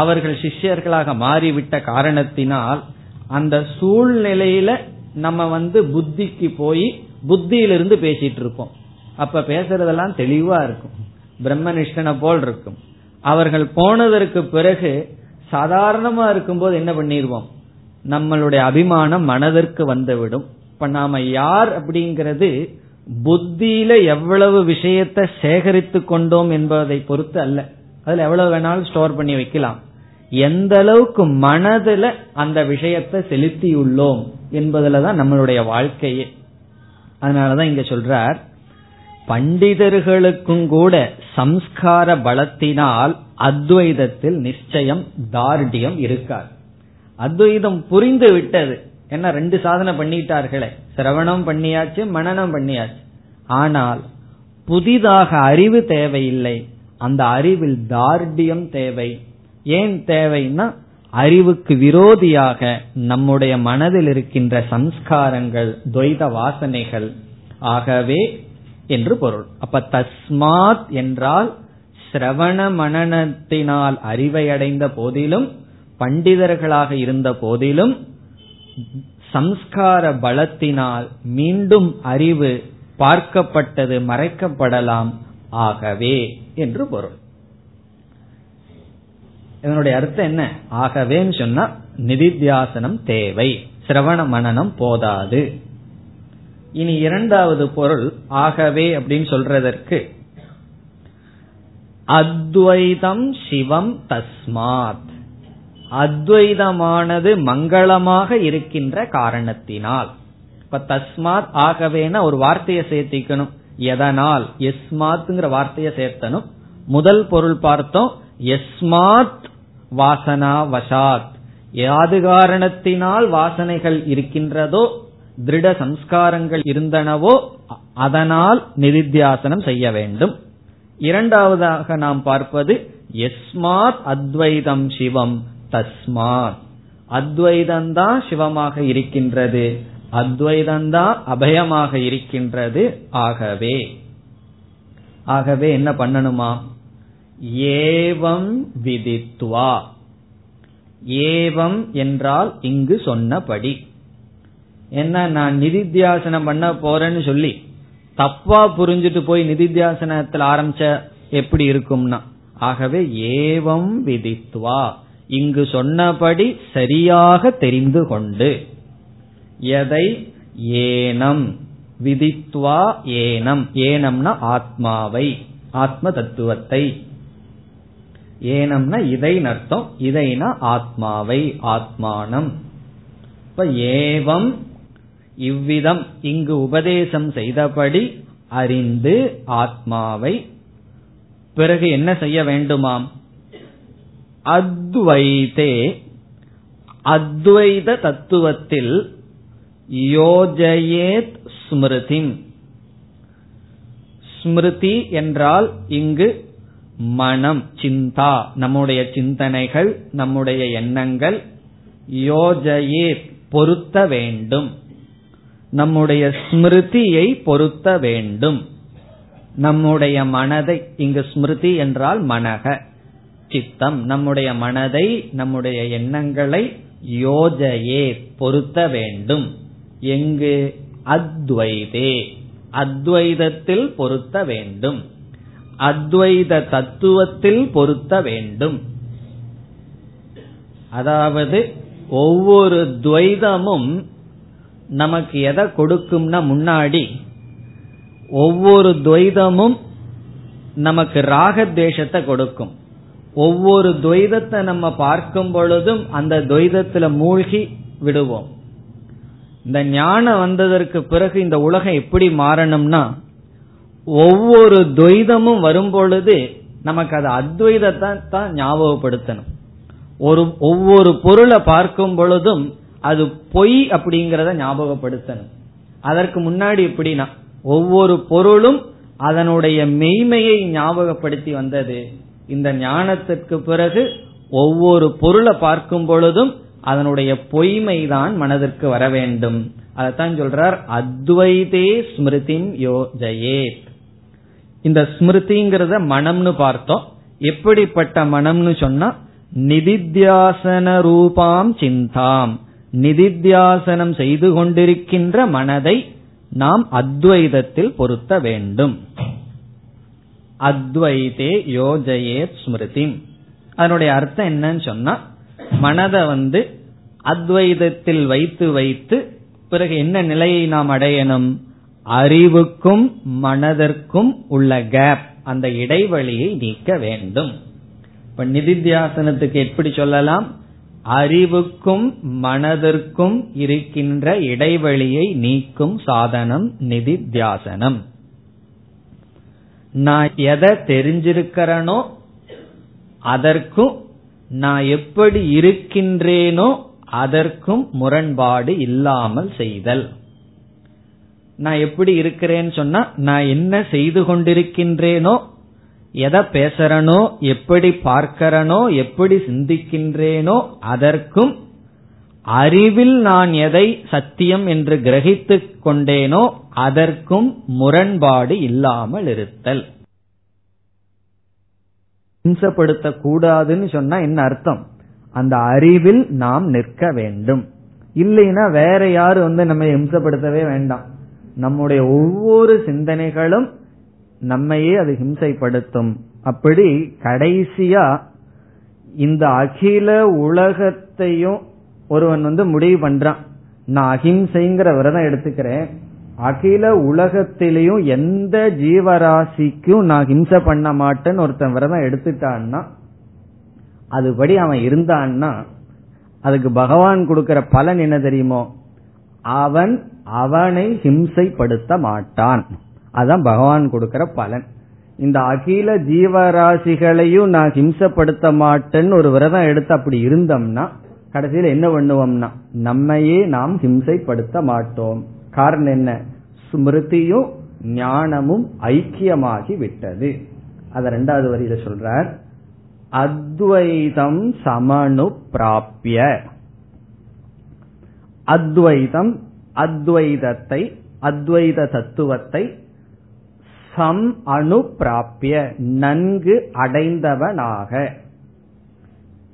அவர்கள் சிஷ்யர்களாக மாறிவிட்ட காரணத்தினால் அந்த சூழ்நிலையில நம்ம வந்து புத்திக்கு போய் புத்தியிலிருந்து பேசிட்டு இருப்போம். அப்ப பேசுறதெல்லாம் தெளிவா இருக்கும், பிரம்மனிஷ்டனை போல் இருக்கும். அவர்கள் போனதற்கு பிறகு சாதாரணமா இருக்கும்போது என்ன பண்ணிடுவோம்? நம்மளுடைய அபிமானம் மனதிற்கு வந்துவிடும். இப்ப நாம யார் அப்படிங்கிறது புத்தியில எவ்வளவு விஷயத்தை சேகரித்து கொண்டோம் என்பதை பொறுத்து அல்ல, அதுல எவ்வளவு வேணாலும் ஸ்டோர் பண்ணி வைக்கலாம். எந்த அளவுக்கு மனதுல அந்த விஷயத்தை செலுத்தியுள்ளோம் என்பதுலதான் நம்மளுடைய வாழ்க்கையே. அதனாலதான் இங்க சொல்றார், பண்டிதர்களுக்கும் கூட சம்ஸ்கார பலத்தினால் அத்வைதத்தில் நிச்சயம் தார்டியம் இருக்காது. அத்வைதம் புரிந்து விட்டது, ஏன்னா ரெண்டு சாதனை பண்ணிட்டார்களே, சிரவணம் பண்ணியாச்சு, மனனம் பண்ணியாச்சு. ஆனால் புதிதாக அறிவு தேவையில்லை, அந்த அறிவில் தார்டியம் தேவை. ஏன் தேவைன்னா, அறிவுக்கு விரோதியாக நம்முடைய மனதில் இருக்கின்ற சம்ஸ்காரங்கள், துவைத வாசனைகள். ஆகவே என்று பொருள். அப்ப தஸ்மாத் என்றால் சிரவண மனனத்தினால் அறிவை அடைந்த போதிலும், பண்டிதர்களாக இருந்த போதிலும், சம்ஸ்கார பலத்தினால் மீண்டும் அறிவு பார்க்கப்பட்டது, மறைக்கப்படலாம். ஆகவே என்று பொருள். இதனுடைய அர்த்தம் என்ன? ஆகவேன்னு சொன்னா நிதித்தியாசனம் தேவை, சிரவண மனனம் போதாது. இனி இரண்டாவது பொருள், ஆகவே அப்படின்னு சொல்றதற்கு அத்வைதம் சிவம் தஸ்மாத், அத்வைதமானது மங்களமாக இருக்கின்ற காரணத்தினால். இப்ப தஸ்மாத் ஆகவேனா ஒரு வார்த்தையை சேர்த்திக்கணும், எதனால் எஸ்மாத்ங்கிற வார்த்தையை சேர்த்தனும். முதல் பொருள் பார்த்தோம், எஸ்மாத் வாசனா வசாத், யாது காரணத்தினால் வாசனைகள் இருக்கின்றதோ, திருட சம்ஸ்காரங்கள் இருந்தனவோ, அதனால் நிதித்தியாசனம் செய்ய வேண்டும். இரண்டாவதாக நாம் பார்ப்பது எஸ்மாத் அத்வைதம் சிவம் தஸ்மாத், அத்வைதந்தான் சிவமாக இருக்கின்றது, அத்வைதந்தான் அபயமாக இருக்கின்றது. ஆகவே என்ன பண்ணணுமா? ஏவம் விதித்வா. ஏவம் என்றால் இங்கு சொன்னபடி. என்ன, நான் நிதித்தியாசனம் பண்ண போறேன்னு சொல்லி தப்பா புரிஞ்சுட்டு போய் நிதித்தியாசனத்தில் ஆரம்பிச்ச எப்படி இருக்கும்னா, ஆகவே ஏவம் விதித்வா, இங்கு சொன்னபடி சரியாக தெரிந்து கொண்டு. எதை? ஏனம் விதித்வா ஏனம், ஏனம்னா ஆத்மாவை, ஆத்ம தத்துவத்தை. ஏனம்னா இதை அர்த்தம், இதைனா ஆத்மாவை, ஆத்மானம். இப்ப ஏவம் இவ்விதம் இங்கு உபதேசம் செய்தபடி அறிந்து ஆத்மாவை. பிறகு என்ன செய்ய வேண்டுமாம்? அத்வைதே, அத்வைத தத்துவத்தில் யோஜயேத் ஸ்மிருதி. ஸ்மிருதி என்றால் இங்கு மனம், சிந்தா, நம்முடைய சிந்தனைகள், நம்முடைய எண்ணங்கள். யோஜயேத் பொருத்த வேண்டும், நம்முடைய ஸ்மிருதியை பொருத்த வேண்டும், நம்முடைய மனதை. இங்கு ஸ்மிருதி என்றால் மனக, சித்தம், நம்முடைய மனதை, நம்முடைய எண்ணங்களை யோஜையே பொருத்த வேண்டும். எங்கு? அத்வைதே, அத்வைதத்தில் பொருத்த வேண்டும், அத்வைத தத்துவத்தில் பொருத்த வேண்டும். அதாவது ஒவ்வொரு துவைதமும் நமக்கு எதை கொடுக்கும்னா, முன்னாடி ஒவ்வொரு துவைதமும் நமக்கு ராகத்வேஷத்தை கொடுக்கும். ஒவ்வொரு துவைதத்தை நம்ம பார்க்கும் பொழுதும் அந்த துவைதத்துல மூழ்கி விடுவோம். இந்த ஞானம் வந்ததற்கு பிறகு இந்த உலகம் எப்படி மாறணும்னா, ஒவ்வொரு துவைதமும் வரும்பொழுது நமக்கு அது அத்வைதத்தை தான் ஞாபகப்படுத்தணும். ஒவ்வொரு பொருளை பார்க்கும் பொழுதும் அது பொய் அப்படிங்கறத ஞாபகப்படுத்தணும். அதற்கு முன்னாடி எப்படின்னா, ஒவ்வொரு பொருளும் அதனுடைய மெய்மையை ஞாபகப்படுத்தி வந்தது. இந்த ஞானத்திற்கு பிறகு ஒவ்வொரு பொருளை பார்க்கும் பொழுதும் அதனுடைய பொய்மைதான் மனதிற்கு வர வேண்டும். அதைத்தான் சொல்றார், அத்வைதே ஸ்மிருதிம் யோஜயேத். இந்த ஸ்மிருதிங்கிறத மனம்னு பார்த்தோம். எப்படிப்பட்ட மனம்னு சொன்னா நிதித்தியாசன ரூபாம் சிந்தாம், நிதித்தியாசனம் செய்து கொண்டிருக்கின்ற மனதை நாம் அத்வைதத்தில் பொருத்த வேண்டும். அத்வைதே யோஜயேத் ஸ்மிருதி, அதனுடைய அர்த்தம் என்னன்னு சொன்னா மனதை அத்வைதத்தில் வைத்து வைத்து பிறகு என்ன நிலையை நாம் அடையணும்? அறிவுக்கும் மனதிற்கும் உள்ள கேப், அந்த இடைவெளியை நீக்க வேண்டும். இப்ப நிதித்தியாசனத்துக்கு எப்படி சொல்லலாம்? அறிவுக்கும் மனதிற்கும் இருக்கின்ற இடைவெளியை நீக்கும் சாதனம் நிதித்தியாசனம். நான் எதை தெரிஞ்சிருக்கிறேனோ அதற்கும் நான் எப்படி இருக்கின்றேனோ அதற்கும் முரண்பாடு இல்லாமல் செய்தல். நான் எப்படி இருக்கிறேன்னு சொன்னா நான் என்ன செய்து கொண்டிருக்கின்றேனோ, எதை பேசுறனோ, எப்படி பார்க்கிறனோ, எப்படி சிந்திக்கின்றேனோ அதற்கும் அறிவில் நான் எதை சத்தியம் என்று கிரகித்து கொண்டேனோ அதற்கும் முரண்பாடு இல்லாமல் இருத்தல். இம்சப்படுத்தக் கூடாதுன்னு சொன்னா என்ன அர்த்தம்? அந்த அறிவில் நாம் நிற்க வேண்டும். இல்லைன்னா வேற யாரு நம்ம இம்சப்படுத்தவே வேண்டாம். நம்முடைய ஒவ்வொரு சிந்தனைகளும் நம்மையே அது ஹிம்சைப்படுத்தும். அப்படி கடைசியா இந்த அகில உலகத்தையும் ஒருவன் முடிவு பண்றான், நான் அஹிம்சைங்கிற விரதம் எடுத்துக்கிறேன், அகில உலகத்திலையும் எந்த ஜீவராசிக்கும் நான் ஹிம்சை பண்ண மாட்டேன்னு ஒருத்தன் விரதம் எடுத்துட்டான்னா, அதுபடி அவன் இருந்தான்னா அதுக்கு பகவான் கொடுக்கிற பலன் என்ன தெரியுமோ? அவன் அவனை ஹிம்சைப்படுத்த மாட்டான். அதான் பகவான் கொடுக்கிற பலன். இந்த அகில ஜீவராசிகளையும் நான் ஹிம்சப்படுத்த மாட்டேன்னு ஒரு விரதம் எடுத்து அப்படி இருந்தோம்னா கடைசியில் என்ன பண்ணுவோம்னா நம்மையே நாம் ஹிம்சைப்படுத்த மாட்டோம். காரணம் என்ன? ஸ்மிருதியும் ஞானமும் ஐக்கியமாகி விட்டது. அத ரெண்டாவது வரியில சொல்றார், அத்வைதம் சமனு பிராப்ய. அத்வைதம், அத்வைதத்தை, அத்வைத தத்துவத்தை சம் அணு பிராபிய, நன்கு அடைந்தவனாக.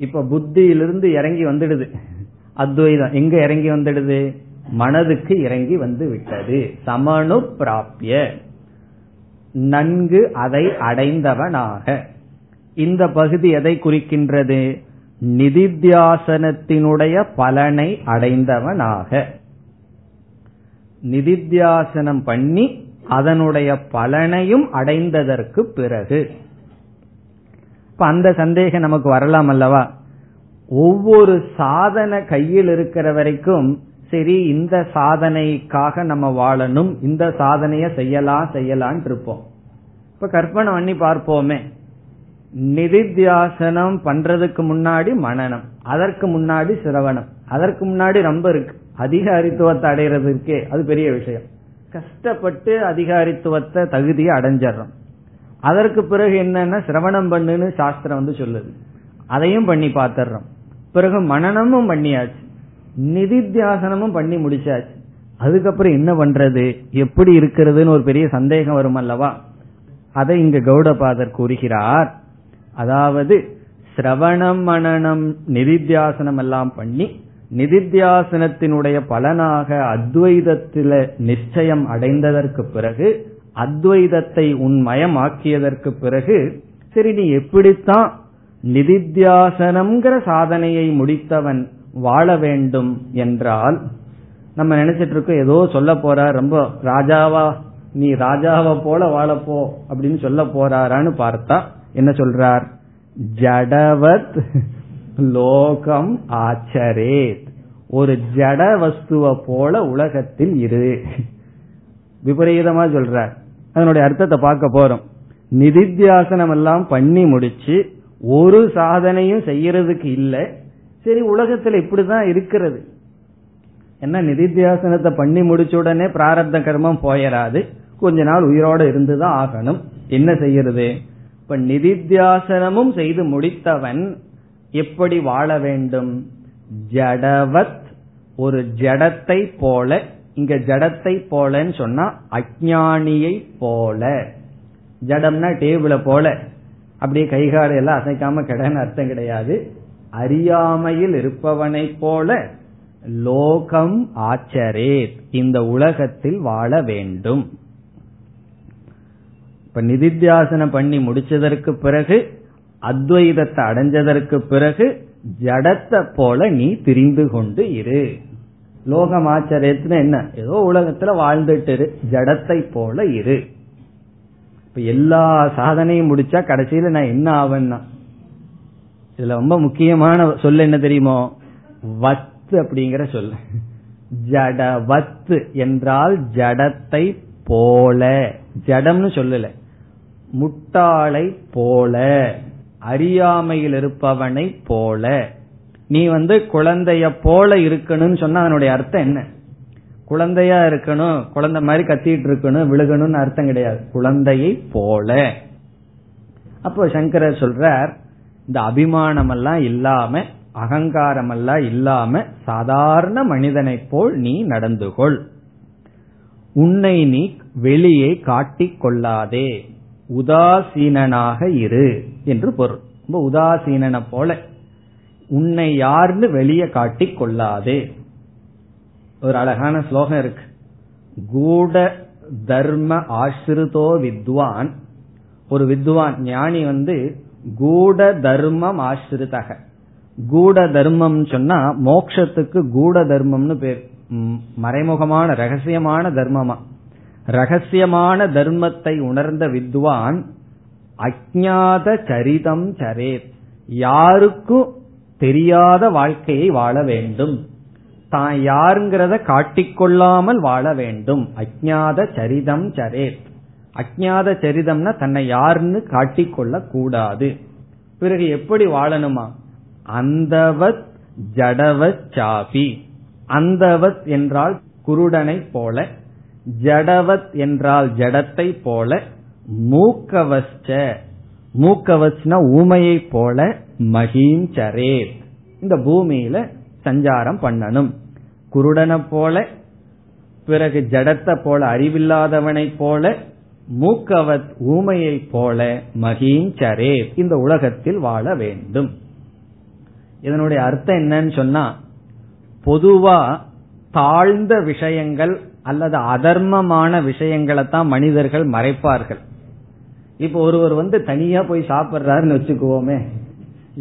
இப்ப புத்தியிலிருந்து இறங்கி வந்துடுது அத்வைதம். எங்க இறங்கி வந்துடுது? மனதுக்கு இறங்கி வந்து விட்டது. சமணு பிராபிய, நன்கு அதை அடைந்தவனாக. இந்த பகுதி எதை குறிக்கின்றது? நிதித்தியாசனத்தினுடைய பலனை அடைந்தவனாக. நிதித்தியாசனம் பண்ணி அதனுடைய பலனையும் அடைந்ததற்கு பிறகு இப்ப அந்த சந்தேகம் நமக்கு வரலாம் அல்லவா? ஒவ்வொரு சாதனை கையில் இருக்கிற வரைக்கும் சரி, இந்த சாதனைக்காக நம்ம வாழணும், இந்த சாதனைய செய்யலான்னு இருப்போம். இப்ப கற்பனை பண்ணி பார்ப்போமே, நிதித்தியாசனம் பண்றதுக்கு முன்னாடி மனனம், அதற்கு முன்னாடி சிரவணம், அதற்கு முன்னாடி ரொம்ப இருக்கு. அதிகாரித்துவத்தை அடைகிறதுக்கே அது பெரிய விஷயம், கஷ்டப்பட்டு அதிகாரித்துவத்தை தகுதியை அடைஞ்சிடறோம். அதற்கு பிறகு என்னன்னா சிரவணம் பண்ணுன்னு சாஸ்திரம் சொல்லுது, அதையும் பண்ணி பாத்துறோம். பிறகு மனனமும் பண்ணியாச்சு, நிதித்தியாசனமும் பண்ணி முடிச்சாச்சு. அதுக்கப்புறம் என்ன பண்றது, எப்படி இருக்கிறதுன்னு ஒரு பெரிய சந்தேகம் வரும் அல்லவா? அதை இங்க கௌடபாதர் கூறுகிறார். அதாவது சிரவணம், மனனம், நிதித்தியாசனம் எல்லாம் பண்ணி நிதித்தியாசனத்தினுடைய பலனாக அத்வைதத்தில நிச்சயம் அடைந்ததற்கு பிறகு, அத்வைதத்தை உண்மயமாக்கியதற்கு பிறகு, சரி நீ எப்படித்தான் நிதித்தியாசனம்ங்கிற சாதனையை முடித்தவன் வாழ வேண்டும் என்றால், நம்ம நினைச்சிட்டு இருக்கோம் ஏதோ சொல்ல போறார், ரொம்ப ராஜாவா, நீ ராஜாவை போல வாழப்போ அப்படின்னு சொல்ல போறாரான்னு பார்த்தா என்ன சொல்றார்? ஜடவத் லோகம் ஆச்சரேத், ஒரு ஜட வஸ்துவ போல உலகத்தில் இரு. விபரீதமா சொல்றார். அதனுடைய அர்த்தத்தை பார்க்க போறோம். நிதித்தியாசனம் எல்லாம் பண்ணி முடிச்சு ஒரு சாதனையும் செய்யறதுக்கு இல்லை, சரி உலகத்துல இப்படிதான் இருக்கிறது. என்ன, நிதித்தியாசனத்தை பண்ணி முடிச்ச உடனே பிராரப்த கர்மம் போயிடாது, கொஞ்ச நாள் உயிரோட இருந்துதான் ஆகணும். என்ன செய்யறது? இப்ப நிதித்தியாசனமும் செய்து முடித்தவன் எப்படி வாழ வேண்டும்? ஜடவத், ஒரு ஜடத்தை போல. இங்க ஜடத்தை போலன்னு சொன்னா அஞ்ஞானியை போல. ஜடம்னா டேபிள போல, அப்படியே கைகால எல்லாம் அசைக்காம கிடன்னு அர்த்தம் கிடையாது. அறியாமையில் இருப்பவனை போல லோகம் ஆச்சரேத், இந்த உலகத்தில் வாழ வேண்டும். இப்ப நிதித்தியாசனம் பண்ணி முடிச்சதற்கு பிறகு, அத்வைதத்தை அடைஞ்சதற்கு பிறகு, ஜடத்தை போல நீ திரிந்து கொண்டு இரு. லோகம் ஆச்சரியத்துல என்ன, ஏதோ உலகத்துல வாழ்ந்துட்டு இரு, ஜடத்தை போல இரு. இப்ப எல்லா சாதனையும் முடிச்சா கடைசியில நான் என்ன ஆவேன்னா, இதுல ரொம்ப முக்கியமான சொல் என்ன தெரியுமோ, வத்து அப்படிங்கிற சொல். ஜட வத்து என்றால் ஜடத்தை போல, ஜடம்னு சொல்லல, முட்டாளை போல, அறியாமையில் இருப்பவனை போல. நீ குழந்தைய போல இருக்கணும்னு சொன்னா அதனுடைய அர்த்தம் என்ன? குழந்தையா இருக்கணும், குழந்தை மாதிரி கத்திட்டு இருக்கணும், விழுகணும்னு அர்த்தம் கிடையாது, குழந்தையை போல. அப்போ சங்கரர் சொல்றார், இந்த அபிமானம் எல்லாம் இல்லாம, அகங்காரம் எல்லாம் இல்லாம, சாதாரண மனிதனை போல் நீ நடந்துகொள். உன்னை நீ வெளியே காட்டிக் கொள்ளாதே, உதாசீனாக இரு என்று பொருள். ரொம்ப உதாசீன போல, உன்னை யார்னு வெளியே காட்டிக் கொள்ளாதே. ஒரு அழகான ஸ்லோகம் இருக்கு, கூட தர்ம ஆசிரிதோ வித்வான். ஒரு வித்வான் ஞானி கூட தர்மம் ஆசிரிதக. கூட தர்மம் சொன்னா மோட்சத்துக்கு கூட தர்மம்னு பேர். மறைமுகமான ரகசியமான தர்மமா, ரகசியமான தர்மத்தை உணர்ந்த வித்வான் அஜ்ஞாத சரிதம் சரேத், யாருக்கும் தெரியாத வாழ்க்கையை வாழ வேண்டும், தான் யாருங்கிறத காட்டிக்கொள்ளாமல் வாழ வேண்டும். அஜ்ஞாத சரிதம் சரேத், அஜ்ஞாத சரிதம்னா தன்னை யாருன்னு காட்டிக்கொள்ள கூடாது. பிறகு எப்படி வாழணுமா, அந்தவத் ஜடவத் சாபி. அந்தவத் என்றால் குருடனை போல, ஜடவத் என்றால் ஜடத்தை போல, மூக்கவச்ச, மூக்கவச்னா ஊமையை போல, மகீம் சரேத், இந்த பூமியில சஞ்சாரம் பண்ணணும். குருடனை போல, பிறகு ஜடத்தை போல, அறிவில்லாதவனை போல, மூக்கவத் ஊமையை போல, மகீம் சரேத், இந்த உலகத்தில் வாழ வேண்டும். இதனுடைய அர்த்தம் என்னன்னு சொன்னா, பொதுவா தாழ்ந்த விஷயங்கள் அல்லது அதர்மமான விஷயங்களை தான் மனிதர்கள் மறைப்பார்கள். இப்ப ஒருவர் தனியா போய் சாப்பிடுறாருன்னு வச்சுக்குவோமே,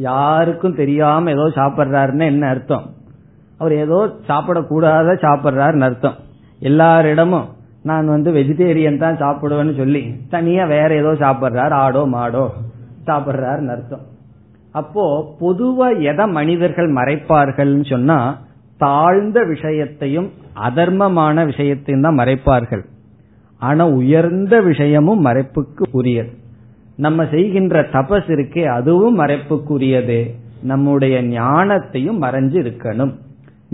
யாருக்கும் தெரியாம ஏதோ சாப்பிடுறாருன்னு என்ன அர்த்தம்? அவர் ஏதோ சாப்பிடக்கூடாத சாப்பிடுறாருன்னு அர்த்தம். எல்லாரிடமும் நான் வெஜிடேரியன் தான் சாப்பிடுவேன்னு சொல்லி தனியா வேற ஏதோ சாப்பிடுறாரு, ஆடோ மாடோ சாப்பிடுறாருன்னு அர்த்தம். அப்போ பொதுவா எதை மனிதர்கள் மறைப்பார்கள் சொன்னா, தாழ்ந்த விஷயத்தையும் அதர்மமான விஷயத்தையும் தான் மறைப்பார்கள். ஆனா உயர்ந்த விஷயமும் மறைப்புக்கு உரியது. நம்ம செய்கின்ற தபஸ் இருக்கே, அதுவும் மறைப்புக்குரியது. நம்முடைய ஞானத்தையும் மறைஞ்சு இருக்கணும்.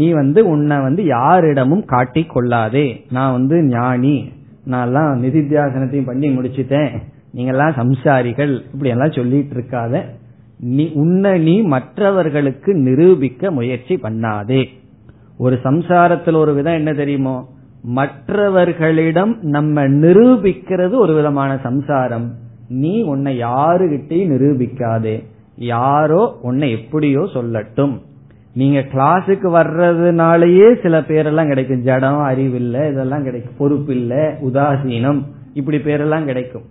நீ உன்னை யாரிடமும் காட்டிக் கொள்ளாதே. நான் ஞானி, நான் நிதித்தியாசனத்தையும் பண்ணி முடிச்சுட்டேன், நீங்க எல்லாம் சம்சாரிகள், இப்படி எல்லாம் சொல்லிட்டு இருக்காத. நீ உன்னை நீ மற்றவர்களுக்கு நிரூபிக்க முயற்சி பண்ணாதே. ஒரு சம்சாரத்தில் ஒரு விதம் என்ன தெரியுமோ, மற்றவர்களிடம் நம்ம நிரூபிக்கிறது ஒரு விதமான சம்சாரம். நீ உன்னை யாருகிட்டையும் நிரூபிக்காதே, யாரோ உன்னை எப்படியோ சொல்லட்டும். நீங்க கிளாஸுக்கு வர்றதுனாலயே சில பேரெல்லாம் கிடைக்கும், ஜடம், அறிவில்லை, இதெல்லாம் கிடைக்கும், பொறுப்பில்லை, உதாசீனம், இப்படி பேரெல்லாம் கிடைக்கும்.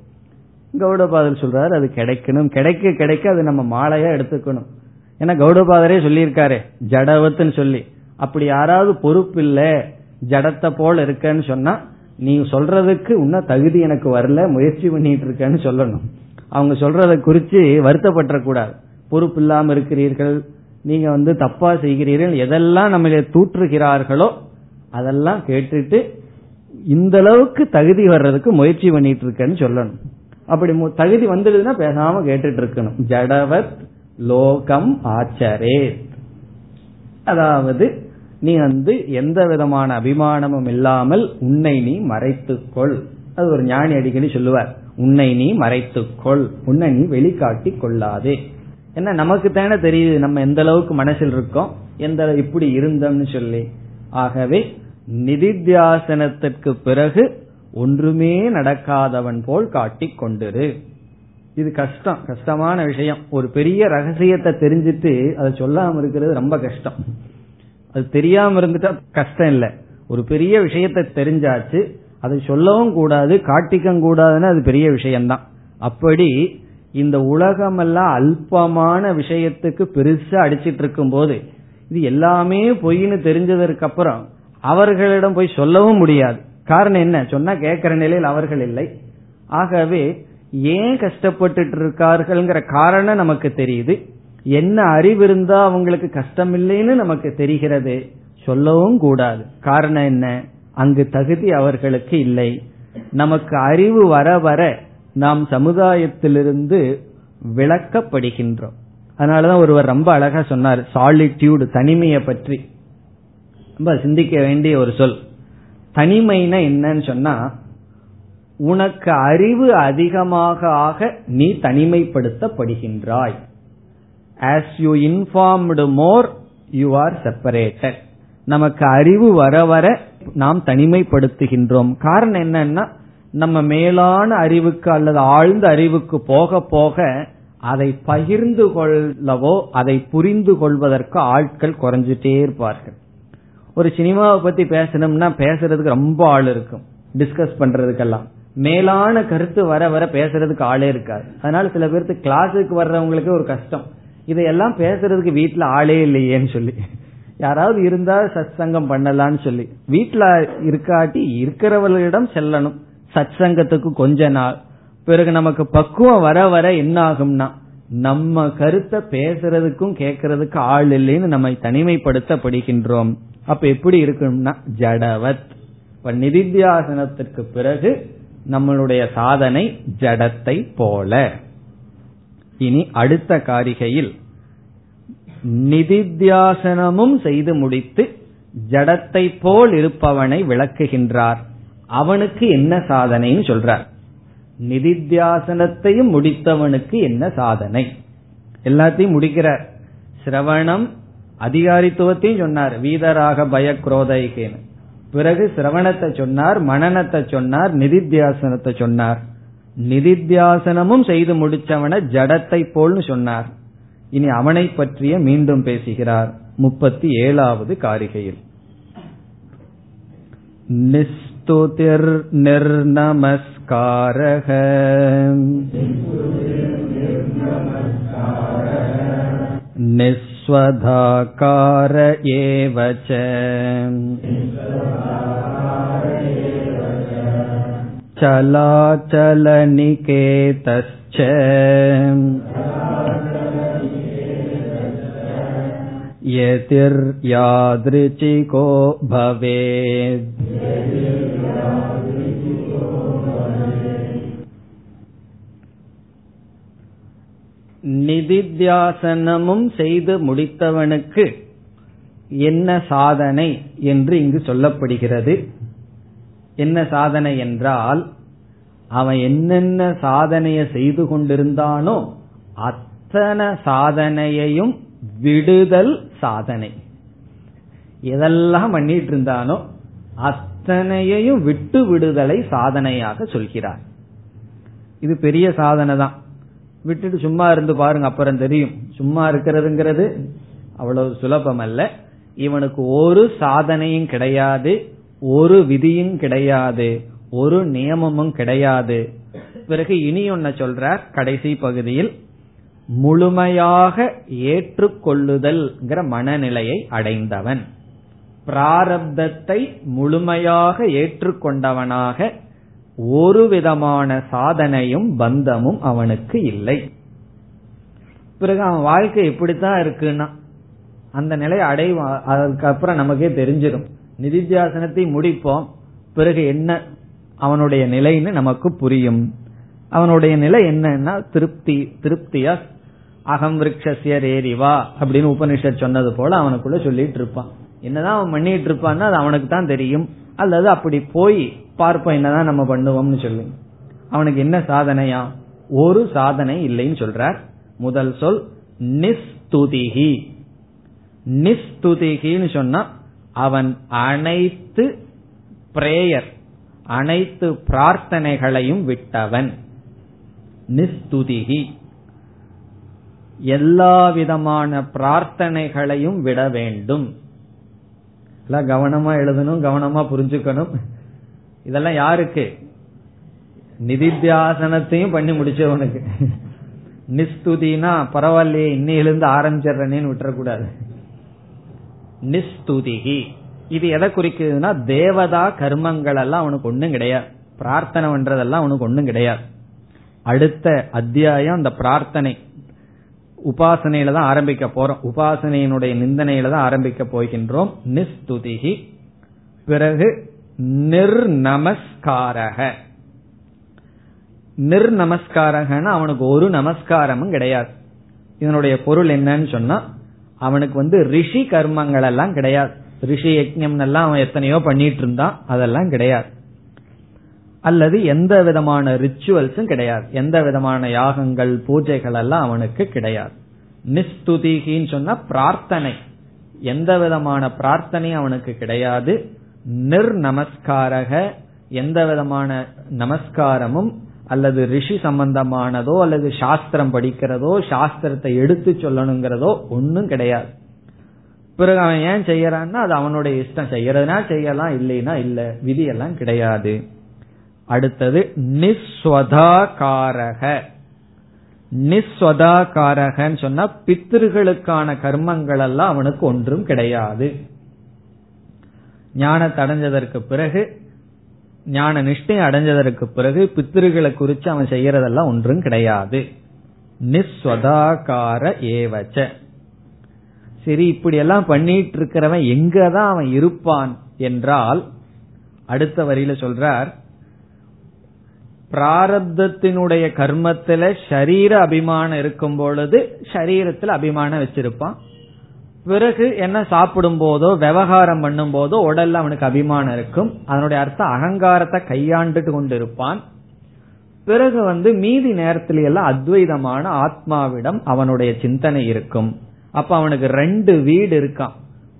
கௌடபாதர் சொல்றாரு, அது கிடைக்கணும், கிடைக்க கிடைக்க அது நம்ம மாலையா எடுத்துக்கணும். ஏன்னா கௌடபாதரே சொல்லியிருக்காரு ஜடவத்துன்னு சொல்லி. அப்படி யாராவது பொறுப்பு இல்ல, ஜடத்தை போல இருக்கன்னு சொன்னா, நீ சொல்றதுக்கு இன்னும் தகுதி எனக்கு வரல, முயற்சி பண்ணிட்டு இருக்கன்னு சொல்லணும். அவங்க சொல்றத குறிச்சு வருத்தப்பட்ட கூடாது. பொறுப்பு இல்லாம இருக்கிறீர்கள், நீங்க தப்பா செய்கிறீர்கள், எதெல்லாம் நம்மளே தூற்றுகிறார்களோ அதெல்லாம் கேட்டுட்டு இந்த அளவுக்கு தகுதி வர்றதுக்கு முயற்சி பண்ணிட்டு இருக்கன்னு சொல்லணும். அப்படி தகுதி வந்துடுதுன்னா பேசாம கேட்டுட்டு இருக்கணும். ஜடவத் லோகம் ஆச்சரேத், அதாவது நீ எந்த விதமான அபிமானமும் இல்லாமல் உன்னை நீ மறைத்துக்கொள். அது ஒரு ஞானி அடிக்கடி சொல்லுவார், உன்னை நீ மறைத்துக்கொள், உன்னை நீ வெளிக்காட்டி கொள்ளாதே. ஏன்னா நமக்கு தானே தெரியுது நம்ம எந்த அளவுக்கு மனசில் இருக்கோம், எந்த இப்படி இருந்தோம்னு சொல்லி. ஆகவே நிதித்தியாசனத்திற்கு பிறகு ஒன்றுமே நடக்காதவன் போல் காட்டிக் கொண்டிரு. இது கஷ்டம், கஷ்டமான விஷயம். ஒரு பெரிய ரகசியத்தை தெரிஞ்சிட்டு அதை சொல்லாம இருக்கிறது ரொம்ப கஷ்டம். அது தெரியாம இருந்துட்டா கஷ்டம் இல்லை. ஒரு பெரிய விஷயத்த தெரிஞ்சாச்சு, அதை சொல்லவும் கூடாது, காட்டிக்க கூடாதுன்னு, அது பெரிய விஷயம்தான். அப்படி இந்த உலகமெல்லாம் அல்பமான விஷயத்துக்கு பெருசா அடிச்சிட்டு இருக்கும் போது, இது எல்லாமே பொய்ன்னு தெரிஞ்சதற்கு அப்புறம் அவர்களிடம் போய் சொல்லவும் முடியாது. காரணம் என்ன? சொன்னா கேட்கிற நிலையில் அவர்கள் இல்லை. ஆகவே ஏன் கஷ்டப்பட்டுட்டு இருக்கார்கள்ங்கிற காரணம் நமக்கு தெரியுது. என்ன அறிவு இருந்தா அவங்களுக்கு கஷ்டம் இல்லைன்னு நமக்கு தெரிகிறது. சொல்லவும் கூடாது. காரணம் என்ன? அங்கு தகுதி அவர்களுக்கு இல்லை. நமக்கு அறிவு வர வர நாம் சமுதாயத்திலிருந்து விளக்கப்படுகின்றோம். அதனாலதான் ஒருவர் ரொம்ப அழகா சொன்னார், சாலிட்யூடு, தனிமையை பற்றி ரொம்ப சிந்திக்க வேண்டிய ஒரு சொல். தனிமைனா என்னன்னு சொன்னா, உனக்கு அறிவு அதிகமாக ஆக நீ தனிமைப்படுத்தப்படுகின்றாய். As you informed more, you are separated. நமக்கு அறிவு வர வர நாம் தனிமைப்படுத்துகின்றோம். காரணம் என்னன்னா, நம்ம மேலான அறிவுக்கு அல்லது ஆழ்ந்த அறிவுக்கு போக போக அதை பகிர்ந்து கொள்ளவோ அதை புரிந்து கொள்வதற்கு ஆட்கள் குறைஞ்சிட்டே இருப்பார்கள். ஒரு சினிமாவை பத்தி பேசணும்னா பேசுறதுக்கு ரொம்ப ஆள் இருக்கும், டிஸ்கஸ் பண்றதுக்கெல்லாம். மேலான கருத்து வர வர பேசுறதுக்கு ஆளே இருக்காது. அதனால சில பேருக்கு கிளாஸுக்கு வர்றவங்களுக்கு ஒரு கஷ்டம், இதையெல்லாம் பேசுறதுக்கு வீட்டுல ஆளே இல்லையேன்னு சொல்லி. யாராவது இருந்தா சத்சங்கம் பண்ணலான்னு சொல்லி, வீட்டுல இருக்காட்டி இருக்கிறவர்களிடம் செல்லணும் சத்சங்கத்துக்கு கொஞ்ச நாள். பிறகு நமக்கு பக்குவம் வர வர என்ன ஆகும்னா, நம்ம கருத்தை பேசுறதுக்கும் கேட்கறதுக்கு ஆள் இல்லைன்னு நம்மை தனிமைப்படுத்தப்படுகின்றோம். அப்ப எப்படி இருக்கும்னா, ஜடவத். நிதித்தியாசனத்திற்கு பிறகு நம்மளுடைய சாதனை ஜடத்தை போல. இனி அடுத்த காரிகையில் நிதித்தியாசனமும் செய்து முடித்து ஜடத்தை போல் இருப்பவனை விளக்குகின்றார். அவனுக்கு என்ன சாதனைன்னு சொல்றார். நிதித்தியாசனத்தையும் முடித்தவனுக்கு என்ன சாதனை? எல்லாத்தையும் முடிக்கிறார். சிரவணம் அதிகாரித்துவத்தையும் சொன்னார், வீதராக பயக்ரோதைகேன்னு. பிறகு சிரவணத்தை சொன்னார், மனனத்தை சொன்னார், நிதித்தியாசனத்தை சொன்னார். நிதித்தியாசனமும் செய்து முடிச்சவன ஜடத்தை போல்னு சொன்னார். இனி அவனை பற்றிய மீண்டும் பேசுகிறார் 37வது காரிகையில். நிஸ்துதிர் நிர்நமஸ்காரஹ நிஸ்வதாகார ஏவச சலாச்சலநிகேதஸ்ச யதிர்யாத்ருசிகோ பவேத். நிதித்தியாசனமும் செய்து முடித்தவனுக்கு என்ன சாதனை என்று இங்கு சொல்லப்படுகிறது. என்ன சாதனை என்றால், அவன் என்னென்ன சாதனையை செய்து கொண்டிருந்தானோ அத்தனை சாதனையையும் விடுதல் சாதனை. எதெல்லாம் பண்ணிட்டு இருந்தானோ அத்தனையையும் விட்டு விடுதலை சாதனையாக சொல்கிறார். இது பெரிய சாதனை தான். விட்டுட்டு சும்மா இருந்து பாருங்க, அப்புறம் தெரியும் சும்மா இருக்கிறதுங்கிறது அவ்வளவு சுலபம் அல்ல. இவனுக்கு ஒரு சாதனையும் கிடையாது, ஒரு விதியும் கிடையாது, ஒரு நியமமும் கிடையாது. பிறகு இனி ஒன்ன சொல்றார் கடைசி பகுதியில், முழுமையாக ஏற்றுக்கொள்ளுதல்ங்கிற மனநிலையை அடைந்தவன், பிராரப்தத்தை முழுமையாக ஏற்றுக்கொண்டவனாக ஒரு விதமான சாதனையும் பந்தமும் அவனுக்கு இல்லை. பிறகு அவன் வாழ்க்கை எப்படித்தான் இருக்குன்னா அந்த நிலையை அடைவான். அதுக்கப்புறம் நமக்கே தெரிஞ்சிடும். நிதித்தியாசனத்தை முடிப்போம், பிறகு என்ன அவனுடைய நிலைன்னு நமக்கு புரியும். அவனுடைய நிலை என்னன்னா திருப்தி, திருப்தியா அகம் விரக்ஷஸ்ய ரேரிவா அப்படின்னு உபனிஷத் சொன்னது போல அவனுக்குள்ள சொல்லிட்டு இருப்பான். என்னதான் அவன் பண்ணிட்டு இருப்பான்னா அது அவனுக்கு தான் தெரியும். அல்லது அப்படி போய் பார்ப்போம் என்னதான் நம்ம பண்ணுவோம்னு சொல்லி. அவனுக்கு என்ன சாதனையா? ஒரு சாதனை இல்லைன்னு சொல்றார். முதல் சொல் நிஸ்துதிஹி. நிஸ்துதிகின்னு சொன்னா அவன் அனைத்து பிரேயர் அனைத்து பிரார்த்தனைகளையும் விட்டவன். நிஸ்துதிஹி எல்லாவிதமான பிரார்த்தனைகளையும் விட வேண்டும். கவனமா எழுதணும், கவனமா புரிஞ்சுக்கணும். இதெல்லாம் யாருக்கு? நிதித்தியாசனத்தையும் பண்ணி முடிச்சவனுக்கு. நிஸ்துதினா பரவாயில்லையே இன்னிலிருந்து ஆரம்பிச்சிடறேன்னு விட்டுறக்கூடாது. நிஸ்துதிகி இது எதை குறிக்குதுன்னா தேவதா கர்மங்கள் எல்லாம் அவனுக்கு ஒண்ணும் கிடையாது, பிரார்த்தனை பண்றதெல்லாம் அவனுக்கு ஒண்ணும் கிடையாது. அடுத்த அத்தியாயம் அந்த பிரார்த்தனை உபாசனையில தான் ஆரம்பிக்க போறோம், உபாசனையினுடைய நிந்தனையில தான் ஆரம்பிக்க போகின்றோம். நிஸ்துதிகி. பிறகு நிர்நமஸ்காரக. நிர்நமஸ்காரகன்னா அவனுக்கு ஒரு நமஸ்காரமும் கிடையாது. இதனுடைய பொருள் என்னன்னு சொன்னா அவனுக்கு ரிஷி கர்மங்கள் எல்லாம் கிடையாது. ரிஷி யஜ்ஞம் எல்லாம் அவன் எத்தனையோ பண்ணிட்டு இருந்தான், அதெல்லாம் கிடையாது. அல்லது எந்த விதமான ரிச்சுவல்ஸும் கிடையாது, எந்த விதமான யாகங்கள் பூஜைகள் எல்லாம் அவனுக்கு கிடையாது. நிஸ்துதிகின்னு சொன்னா பிரார்த்தனை, எந்த விதமான பிரார்த்தனையும் அவனுக்கு கிடையாது. நிர்நமஸ்காரக எந்த விதமான நமஸ்காரமும் அல்லது ரிஷி சம்பந்தமானதோ அல்லது சாஸ்திரம் படிக்கிறதோ சாஸ்திரத்தை எடுத்து சொல்லணுங்கிறதோ ஒன்னும் கிடையாது. பிறகு அவன் ஏன் செய்யறான்னா அது அவனுடைய இஷ்டம், செய்யறதுனா செய்யலாம், இல்லைன்னா இல்ல, விதியெல்லாம் கிடையாது. அடுத்தது நிஸ்வதாகாரக. நிஸ்வதாகாரகன்னு சொன்னா பித்ருகளுக்கான கர்மங்கள் எல்லாம் அவனுக்கு ஒன்றும் கிடையாது. ஞானத்தை அடைஞ்சதற்கு பிறகு, ஞான நிஷ்டை அடைஞ்சதற்கு பிறகு பித்ருகளை குறிச்சு அவன் செய்யறதெல்லாம் ஒன்றும் கிடையாது. நிஸ்வதாகார ஏவச்ச. சரி, இப்படி எல்லாம் பண்ணிட்டு இருக்கிறவன் எங்கதான் அவன் இருப்பான் என்றால் அடுத்த வரியில சொல்றார், பிராரப்தத்தினுடைய கர்மத்துல ஷரீர அபிமானம் இருக்கும் பொழுது ஷரீரத்துல அபிமானம் வச்சிருப்பான். பிறகு என்ன சாப்பிடும் போதோ விவகாரம் பண்ணும் போதோ உடல்ல அவனுக்கு அபிமானம் இருக்கும், அதனுடைய அர்த்தம் அகங்காரத்தை கையாண்டுட்டு கொண்டிருப்பான். பிறகு மீதி நேரத்தில எல்லாம் அத்வைதமான ஆத்மாவிடம் அவனுடைய சிந்தனை இருக்கும். அப்ப அவனுக்கு ரெண்டு வீடு இருக்கான்,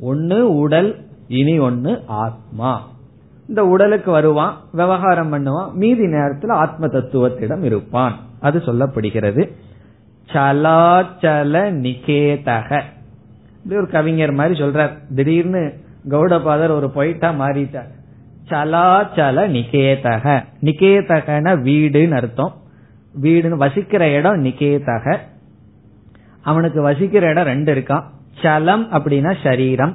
ஒன்னு உடல், இனி ஒன்னு ஆத்மா. இந்த உடலுக்கு வருவான், விவகாரம் பண்ணுவான், மீதி நேரத்தில் ஆத்ம தத்துவத்திடம் இருப்பான். அது சொல்லப்படுகிறது. சலாச்சல நிகேதக. இப்படி ஒரு கவிஞர் மாதிரி சொல்றார், திடீர்னு கௌடபாதர் ஒரு பொய்ட்டா மாறிட்டார். சலாச்சல நிகேதக. நிகேதகனா வீடுன்னு அர்த்தம், வீடுன்னு வசிக்கிற இடம் நிகேதக. அவனுக்கு வசிக்கிற இடம் ரெண்டு இருக்கான். சலம் அப்படின்னா சரீரம்,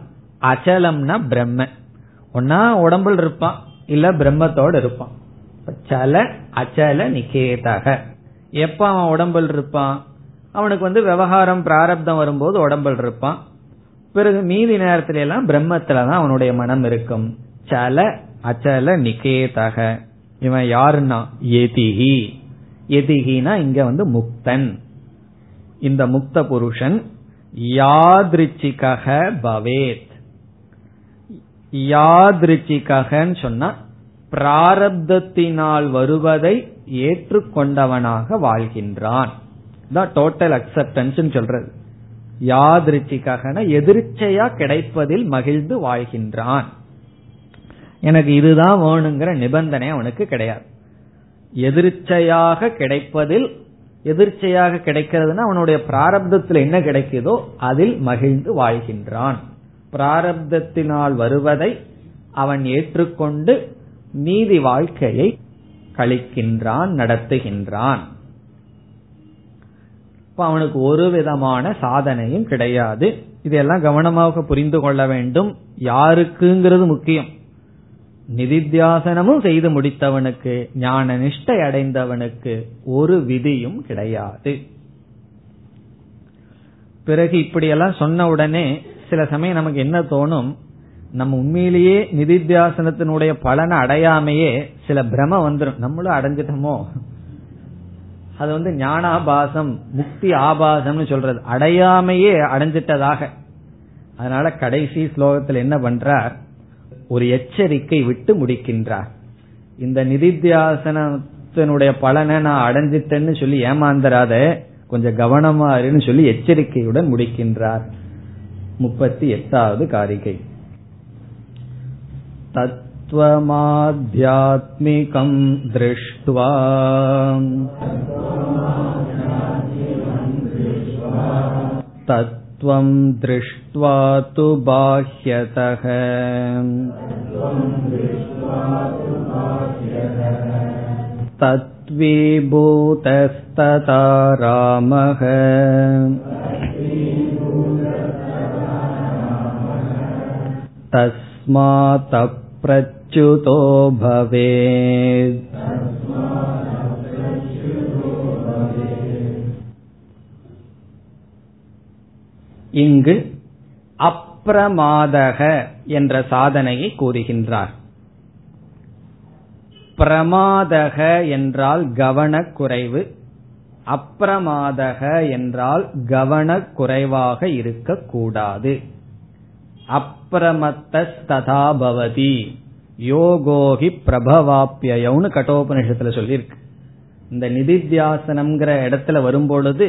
அச்சலம்னா பிரம்ம. ஒன்னா உடம்புல இருப்பான், இல்ல பிரம்மத்தோடு இருப்பான். சல அச்சல நிகேதக. எப்ப அவன் உடம்புல இருப்பான்? அவனுக்கு விவகாரம் பிராரப்தம் வரும்போது உடம்புல இருப்பான். பிறகு மீதி நேரத்துல எல்லாம் பிரம்மத்துலதான் அவனுடைய மனம் இருக்கும். சல அச்சல நிகேதக. இவன் யாருன்னா எதிஹி. எதிஹினா இங்க முக்தன். இந்த முக்த புருஷன் யாத்ரிச்சிகஹ பவேத். யாத்ரிச்சிகஹன்னு சொன்னா பிராரப்தத்தினால் வருவதை ஏற்றுக்கொண்டவனாக வாழ்கின்றான். டோட்டல் அக்செப்டன்ஸ் சொல்றது. யாதிருச்சிக்காக எதிர்ச்சையா கிடைப்பதில் மகிழ்ந்து வாழ்கின்றான். எனக்கு இதுதான் வேணுங்கிற நிபந்தனை அவனுக்கு கிடையாது. எதிர்ச்சையாக கிடைப்பதில், எதிர்ச்சையாக கிடைக்கிறதுனா அவனுடைய பிராரப்தத்தில் என்ன கிடைக்குதோ அதில் மகிழ்ந்து வாழ்கின்றான். பிராரப்தத்தினால் வருவதை அவன் ஏற்றுக்கொண்டு நீதி வாழ்க்கையை கழிக்கின்றான், நடத்துகின்றான். அவனுக்கு ஒரு விதமான சாதனையும் கிடையாது. இதெல்லாம் கவனமாக புரிந்து கொள்ள வேண்டும். யாருக்குங்கிறது முக்கியம். நிதித்தியாசனமும் செய்து முடித்தவனுக்கு, ஞான நிஷ்டை அடைந்தவனுக்கு ஒரு விதியும் கிடையாது. பிறகு இப்படியெல்லாம் சொன்ன உடனே சில சமயம் நமக்கு என்ன தோணும், நம்ம உண்மையிலேயே நிதித்தியாசனத்தினுடைய பலனை அடையாமையே சில பிரம வந்துடும், நம்மளும் அடைஞ்சிட்டோமோ. அது ஞானாபாசம், முக்தி ஆபாசம்னு சொல்றது, அடையாமையே அடைஞ்சிட்டதாக. அதனால கடைசி ஸ்லோகத்தில் என்ன பண்றார், ஒரு எச்சரிக்கை விட்டு முடிக்கின்றார். இந்த நிதித்தியாசனத்தினுடைய பலனை நான் அடைஞ்சிட்டேன்னு சொல்லி ஏமாந்தராத, கொஞ்சம் கவனமா இருன்னு சொல்லி எச்சரிக்கையுடன் முடிக்கின்றார். 38வது காரிகை. தத்வமாத்யாத்மிகம் திருஷ்ட்வா தத்வம் திருஷ்ட்வா து பாஹ்யதஹ தத்விபூதஸ்ததா ராமஹ தஸ்மாத் அப்ரச்யுதோ பவேத். இங்கு அப்ரமாதக என்ற சாதனையை கூறுகின்றார். பிரமாதக என்றால் கவனக்குறைவு, அப்ரமாதக என்றால் கவனக்குறைவாக இருக்கக்கூடாது. அப்ரமத்ததாபவதி யோகோஹி பிரபவாப்யயம்னு கட்டோபனிஷத்துல சொல்லியிருக்கு. இந்த நிதித்தியாசனம்ங்கிற இடத்துல வரும்பொழுது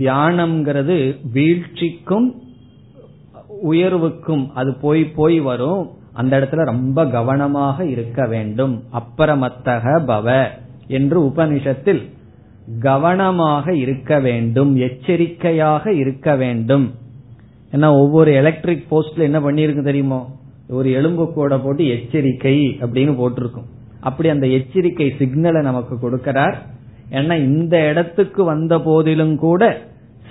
தியானம்ங்கிறது வீழ்ச்சிக்கும் உயர்வுக்கும் அது போய் போய் வரும். அந்த இடத்துல ரொம்ப கவனமாக இருக்க வேண்டும். அப்ரமத்தக பவ என்று உபனிஷத்தில் கவனமாக இருக்க வேண்டும், எச்சரிக்கையாக இருக்க வேண்டும். ஏன்னா ஒவ்வொரு எலக்ட்ரிக் போஸ்ட்ல என்ன பண்ணிருக்கு தெரியுமோ, ஒரு எலும்பு கோடை போட்டு எச்சரிக்கை அப்படின்னு போட்டிருக்கும். அப்படி அந்த எச்சரிக்கை சிக்னலை நமக்கு கொடுக்கிறார். ஏன்னா இந்த இடத்துக்கு வந்த போதிலும் கூட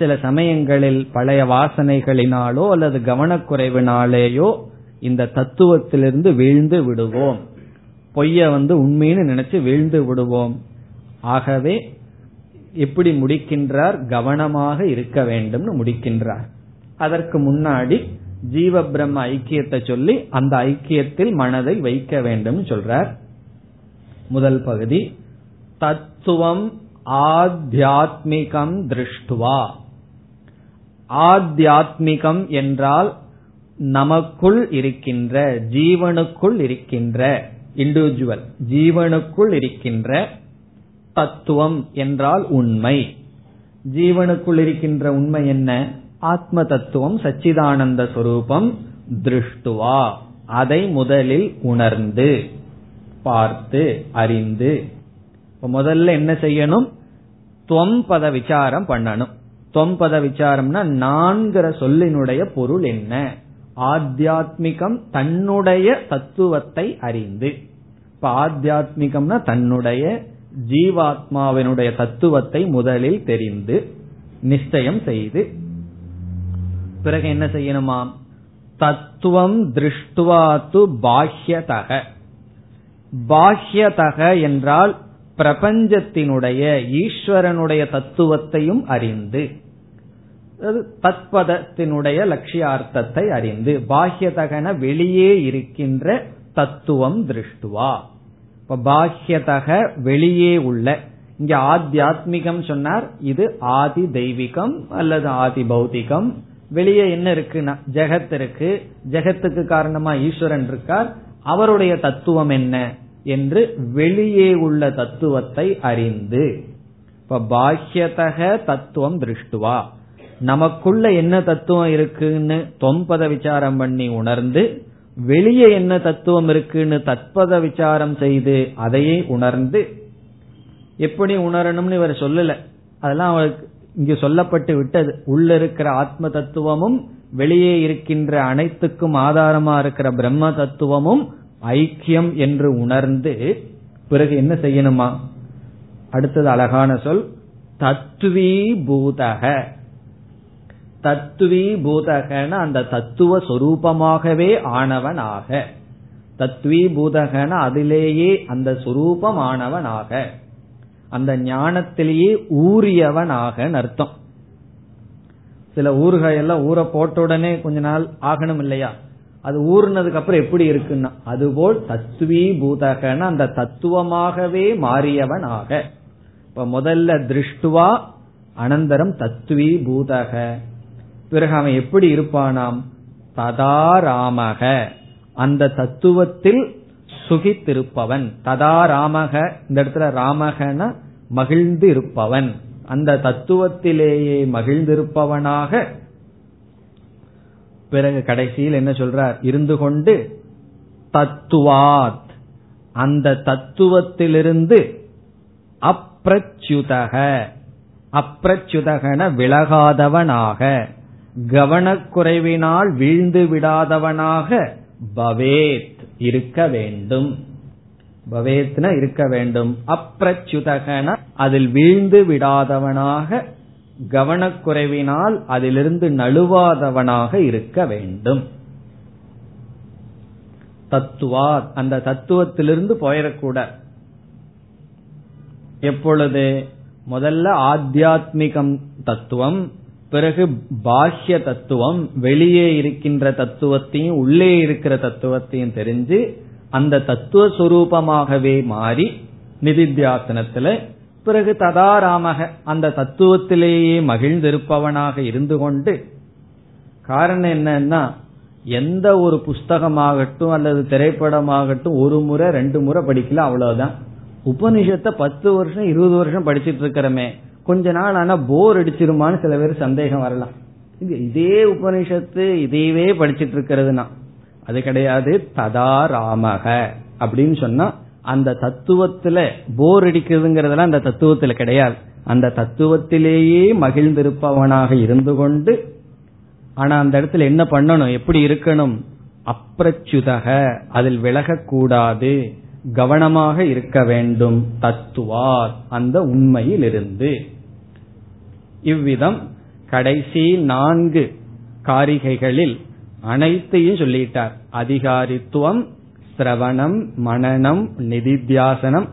சில சமயங்களில் பழைய வாசனைகளினாலோ அல்லது கவனக்குறைவினாலேயோ இந்த தத்துவத்திலிருந்து வீழ்ந்து விடுவோம், பொய்ய உண்மைன்னு நினைச்சு வீழ்ந்து விடுவோம். ஆகவே எப்படி முடிக்கின்றார்? கவனமாக இருக்க வேண்டும்னு முடிக்கின்றார். அதற்கு முன்னாடி ஜீவ பிரம்ம ஐக்கியத்தை சொல்லி அந்த ஐக்கியத்தில் மனதை வைக்க வேண்டும் சொல்றார். முதல் பகுதி தத்துவம் ஆத்யாத்மிகம் திருஷ்டுவா. ஆத்யாத்மிகம் என்றால் நமக்குள் இருக்கின்ற, ஜீவனுக்குள் இருக்கின்ற, இண்டிவிஜுவல் ஜீவனுக்குள் இருக்கின்ற. தத்துவம் என்றால் உண்மை. ஜீவனுக்குள் இருக்கின்ற உண்மை என்ன? ஆத்ம தத்துவம், சச்சிதானந்த ஸ்வரூபம். திருஷ்டுவா அதை முதலில் உணர்ந்து, பார்த்து, அறிந்து. முதல்ல என்ன செய்யணும்? தொம்பத விசாரம் பண்ணணும். தொம்பத விசாரம்னா நான்கிற சொல்லினுடைய பொருள் என்ன? ஆத்யாத்மிகம் தன்னுடைய தத்துவத்தை அறிந்து. இப்ப ஆத்யாத்மிகம்னா தன்னுடைய ஜீவாத்மாவினுடைய தத்துவத்தை முதலில் தெரிந்து நிச்சயம் செய்து பிறகு என்ன செய்யணுமாம்? தத்துவம் திருஷ்டுவாத்து பாஹ்யதக. பாஹ்யதக என்றால் பிரபஞ்சத்தினுடைய, ஈஸ்வரனுடைய தத்துவத்தையும் அறிந்து, தத்பதத்தினுடைய லட்சியார்த்தத்தை அறிந்து. பாஹ்யதகன வெளியே இருக்கின்ற தத்துவம் திருஷ்டுவா. இப்ப பாஹ்யதக வெளியே உள்ள. இங்க ஆத்யாத்மிகம் சொன்னார், இது ஆதி தெய்வீகம் அல்லது ஆதி பௌத்திகம். வெளியே என்ன இருக்குன்னா ஜெகத் இருக்கு, ஜெகத்துக்கு காரணமா ஈஸ்வரன் இருக்கார், அவருடைய தத்துவம் என்ன என்று வெளியே உள்ள தத்துவத்தை அறிந்து. இப்ப பாஹ்யதக தத்துவம் திருஷ்டுவா, நமக்குள்ள என்ன தத்துவம் இருக்குன்னு தொம்பத விசாரம் பண்ணி உணர்ந்து, வெளியே என்ன தத்துவம் இருக்குன்னு தத்பத விசாரம் செய்து அதையே உணர்ந்து. எப்படி உணரணும்னு இவர் சொல்லல, அதெல்லாம் அவருக்கு இங்கு சொல்லப்பட்டு விட்டது. உள்ள இருக்கிற ஆத்ம தத்துவமும் வெளியே இருக்கின்ற அனைத்துக்கும் ஆதாரமா இருக்கிற பிரம்ம தத்துவமும் ஐக்கியம் என்று உணர்ந்து பிறகு என்ன செய்யணுமா? அடுத்தது அழகான சொல் தத்வீபூதக. தத்வீபூதகன அந்த தத்துவ சொரூபமாகவே ஆனவனாக. தத்வீபூதகன அதிலேயே அந்த சொரூபம் ஆனவனாக, அந்த ஞானத்திலேயே ஊறியவனாக அர்த்தம். சில ஊர்கள் எல்லாம் ஊற போட்ட உடனே கொஞ்ச நாள் ஆகணும் இல்லையா, அது ஊறினதுக்கு அப்புறம் எப்படி இருக்குன்னா அதுபோல் தத்வீபூதகன அந்த தத்துவமாகவே மாறியவனாக. இப்ப முதல்ல திருஷ்டுவா, அனந்தரம் தத்வீபூதக. பிறகு அவன் எப்படி இருப்பானாம்? ததாராமக அந்த தத்துவத்தில் சுகித்திருப்பவன். ததா ராமக இந்த இடத்துல ராமகன மகிழ்ந்து இருப்பவன், அந்த தத்துவத்திலேயே மகிழ்ந்திருப்பவனாக. பிறகு கடைசியில் என்ன சொல்றார்? இருந்து கொண்டு தத்துவாத், அந்த தத்துவத்திலிருந்து அப்ரச்சுதக, அப்ரச்சுதகன விலகாதவனாக, கவனக்குறைவினால் வீழ்ந்து விடாதவனாக பவேத் இருக்க வேண்டும். பவேத்ன இருக்க வேண்டும், அப்ரச்சுதகன அதில் வீழ்ந்து விடாதவனாக, கவனக்குறைவினால் அதிலிருந்து நழுவாதவனாக இருக்க வேண்டும். தத்துவாத், அந்த தத்துவத்திலிருந்து போயிடக்கூடாது. எப்பொழுது? முதல்ல ஆத்தியாத்மிகம் தத்துவம், பிறகு பாஹ்ய தத்துவம், வெளியே இருக்கின்ற தத்துவத்தையும் உள்ளே இருக்கிற தத்துவத்தையும் தெரிஞ்சு அந்த தத்துவ சுரூபமாகவே மாறி நிதித்தியாசனத்துல, பிறகு ததாராமக அந்த தத்துவத்திலேயே மகிழ்ந்திருப்பவனாக இருந்து கொண்டு. காரணம் என்னன்னா, எந்த ஒரு புஸ்தகமாகட்டும் அல்லது திரைப்படமாகட்டும் ஒரு முறை ரெண்டு முறை படிக்கல, அவ்வளவுதான். உபனிஷத்தை 10 வருஷம் 20 வருஷம் படிச்சுட்டு இருக்கிறமே, கொஞ்ச நாள் ஆனா போர் அடிச்சிருமான்னு சில பேர் சந்தேகம் வரலாம். இதே உபனிஷத்து இதையவே படிச்சுட்டு இருக்கிறதுனா அது கிடையாது. ததாராமக அப்படின்னு சொன்னா அந்த தத்துவத்துல போர் அடிக்கிறதுங்கிறதெல்லாம் அந்த தத்துவத்துல கிடையாது. அந்த தத்துவத்திலேயே மகிழ்ந்திருப்பவனாக இருந்து கொண்டு. ஆனா அந்த இடத்துல என்ன பண்ணணும், எப்படி இருக்கணும்? அப்ரச்சுதக, அதில் விலகக்கூடாது, கவனமாக இருக்க வேண்டும். தத்துவார், அந்த உண்மையில் இருந்து. இவ்விதம் கடைசி 4 காரிகைகளில் அனைத்தையும் சொல்லிட்டார். அதிகாரித்துவம், சிரவணம், மனனம், நிதித்தியாசனம்.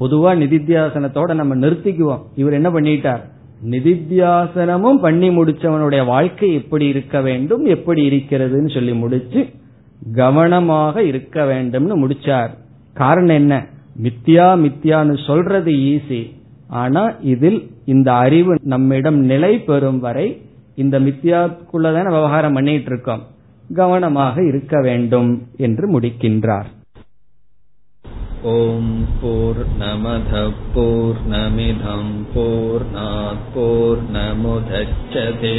பொதுவா நிதித்தியாசனத்தோட நம்ம நிறுத்திக்குவோம். இவர் என்ன பண்ணிட்டார்? நிதித்தியாசனமும் பண்ணி முடிச்சவனுடைய வாழ்க்கை எப்படி இருக்க வேண்டும், எப்படி இருக்கிறதுன்னு சொல்லி முடிச்சு கவனமாக இருக்க வேண்டும்னு முடிச்சார். காரணம் என்ன? மித்யா மித்யான்னு சொல்றது ஈஸி, ஆனா இதில் இந்த அறிவு நம்மிடம் நிலை பெறும் வரை இந்த மித்யாக்குள்ளதான விவகாரம் பண்ணிட்டு இருக்கோம். கவனமாக இருக்க வேண்டும் என்று முடிக்கின்றார். ஓம் பூர்ணமத பூர்ணமிதம் பூர்ணாத் பூர்ணமுதச்யதே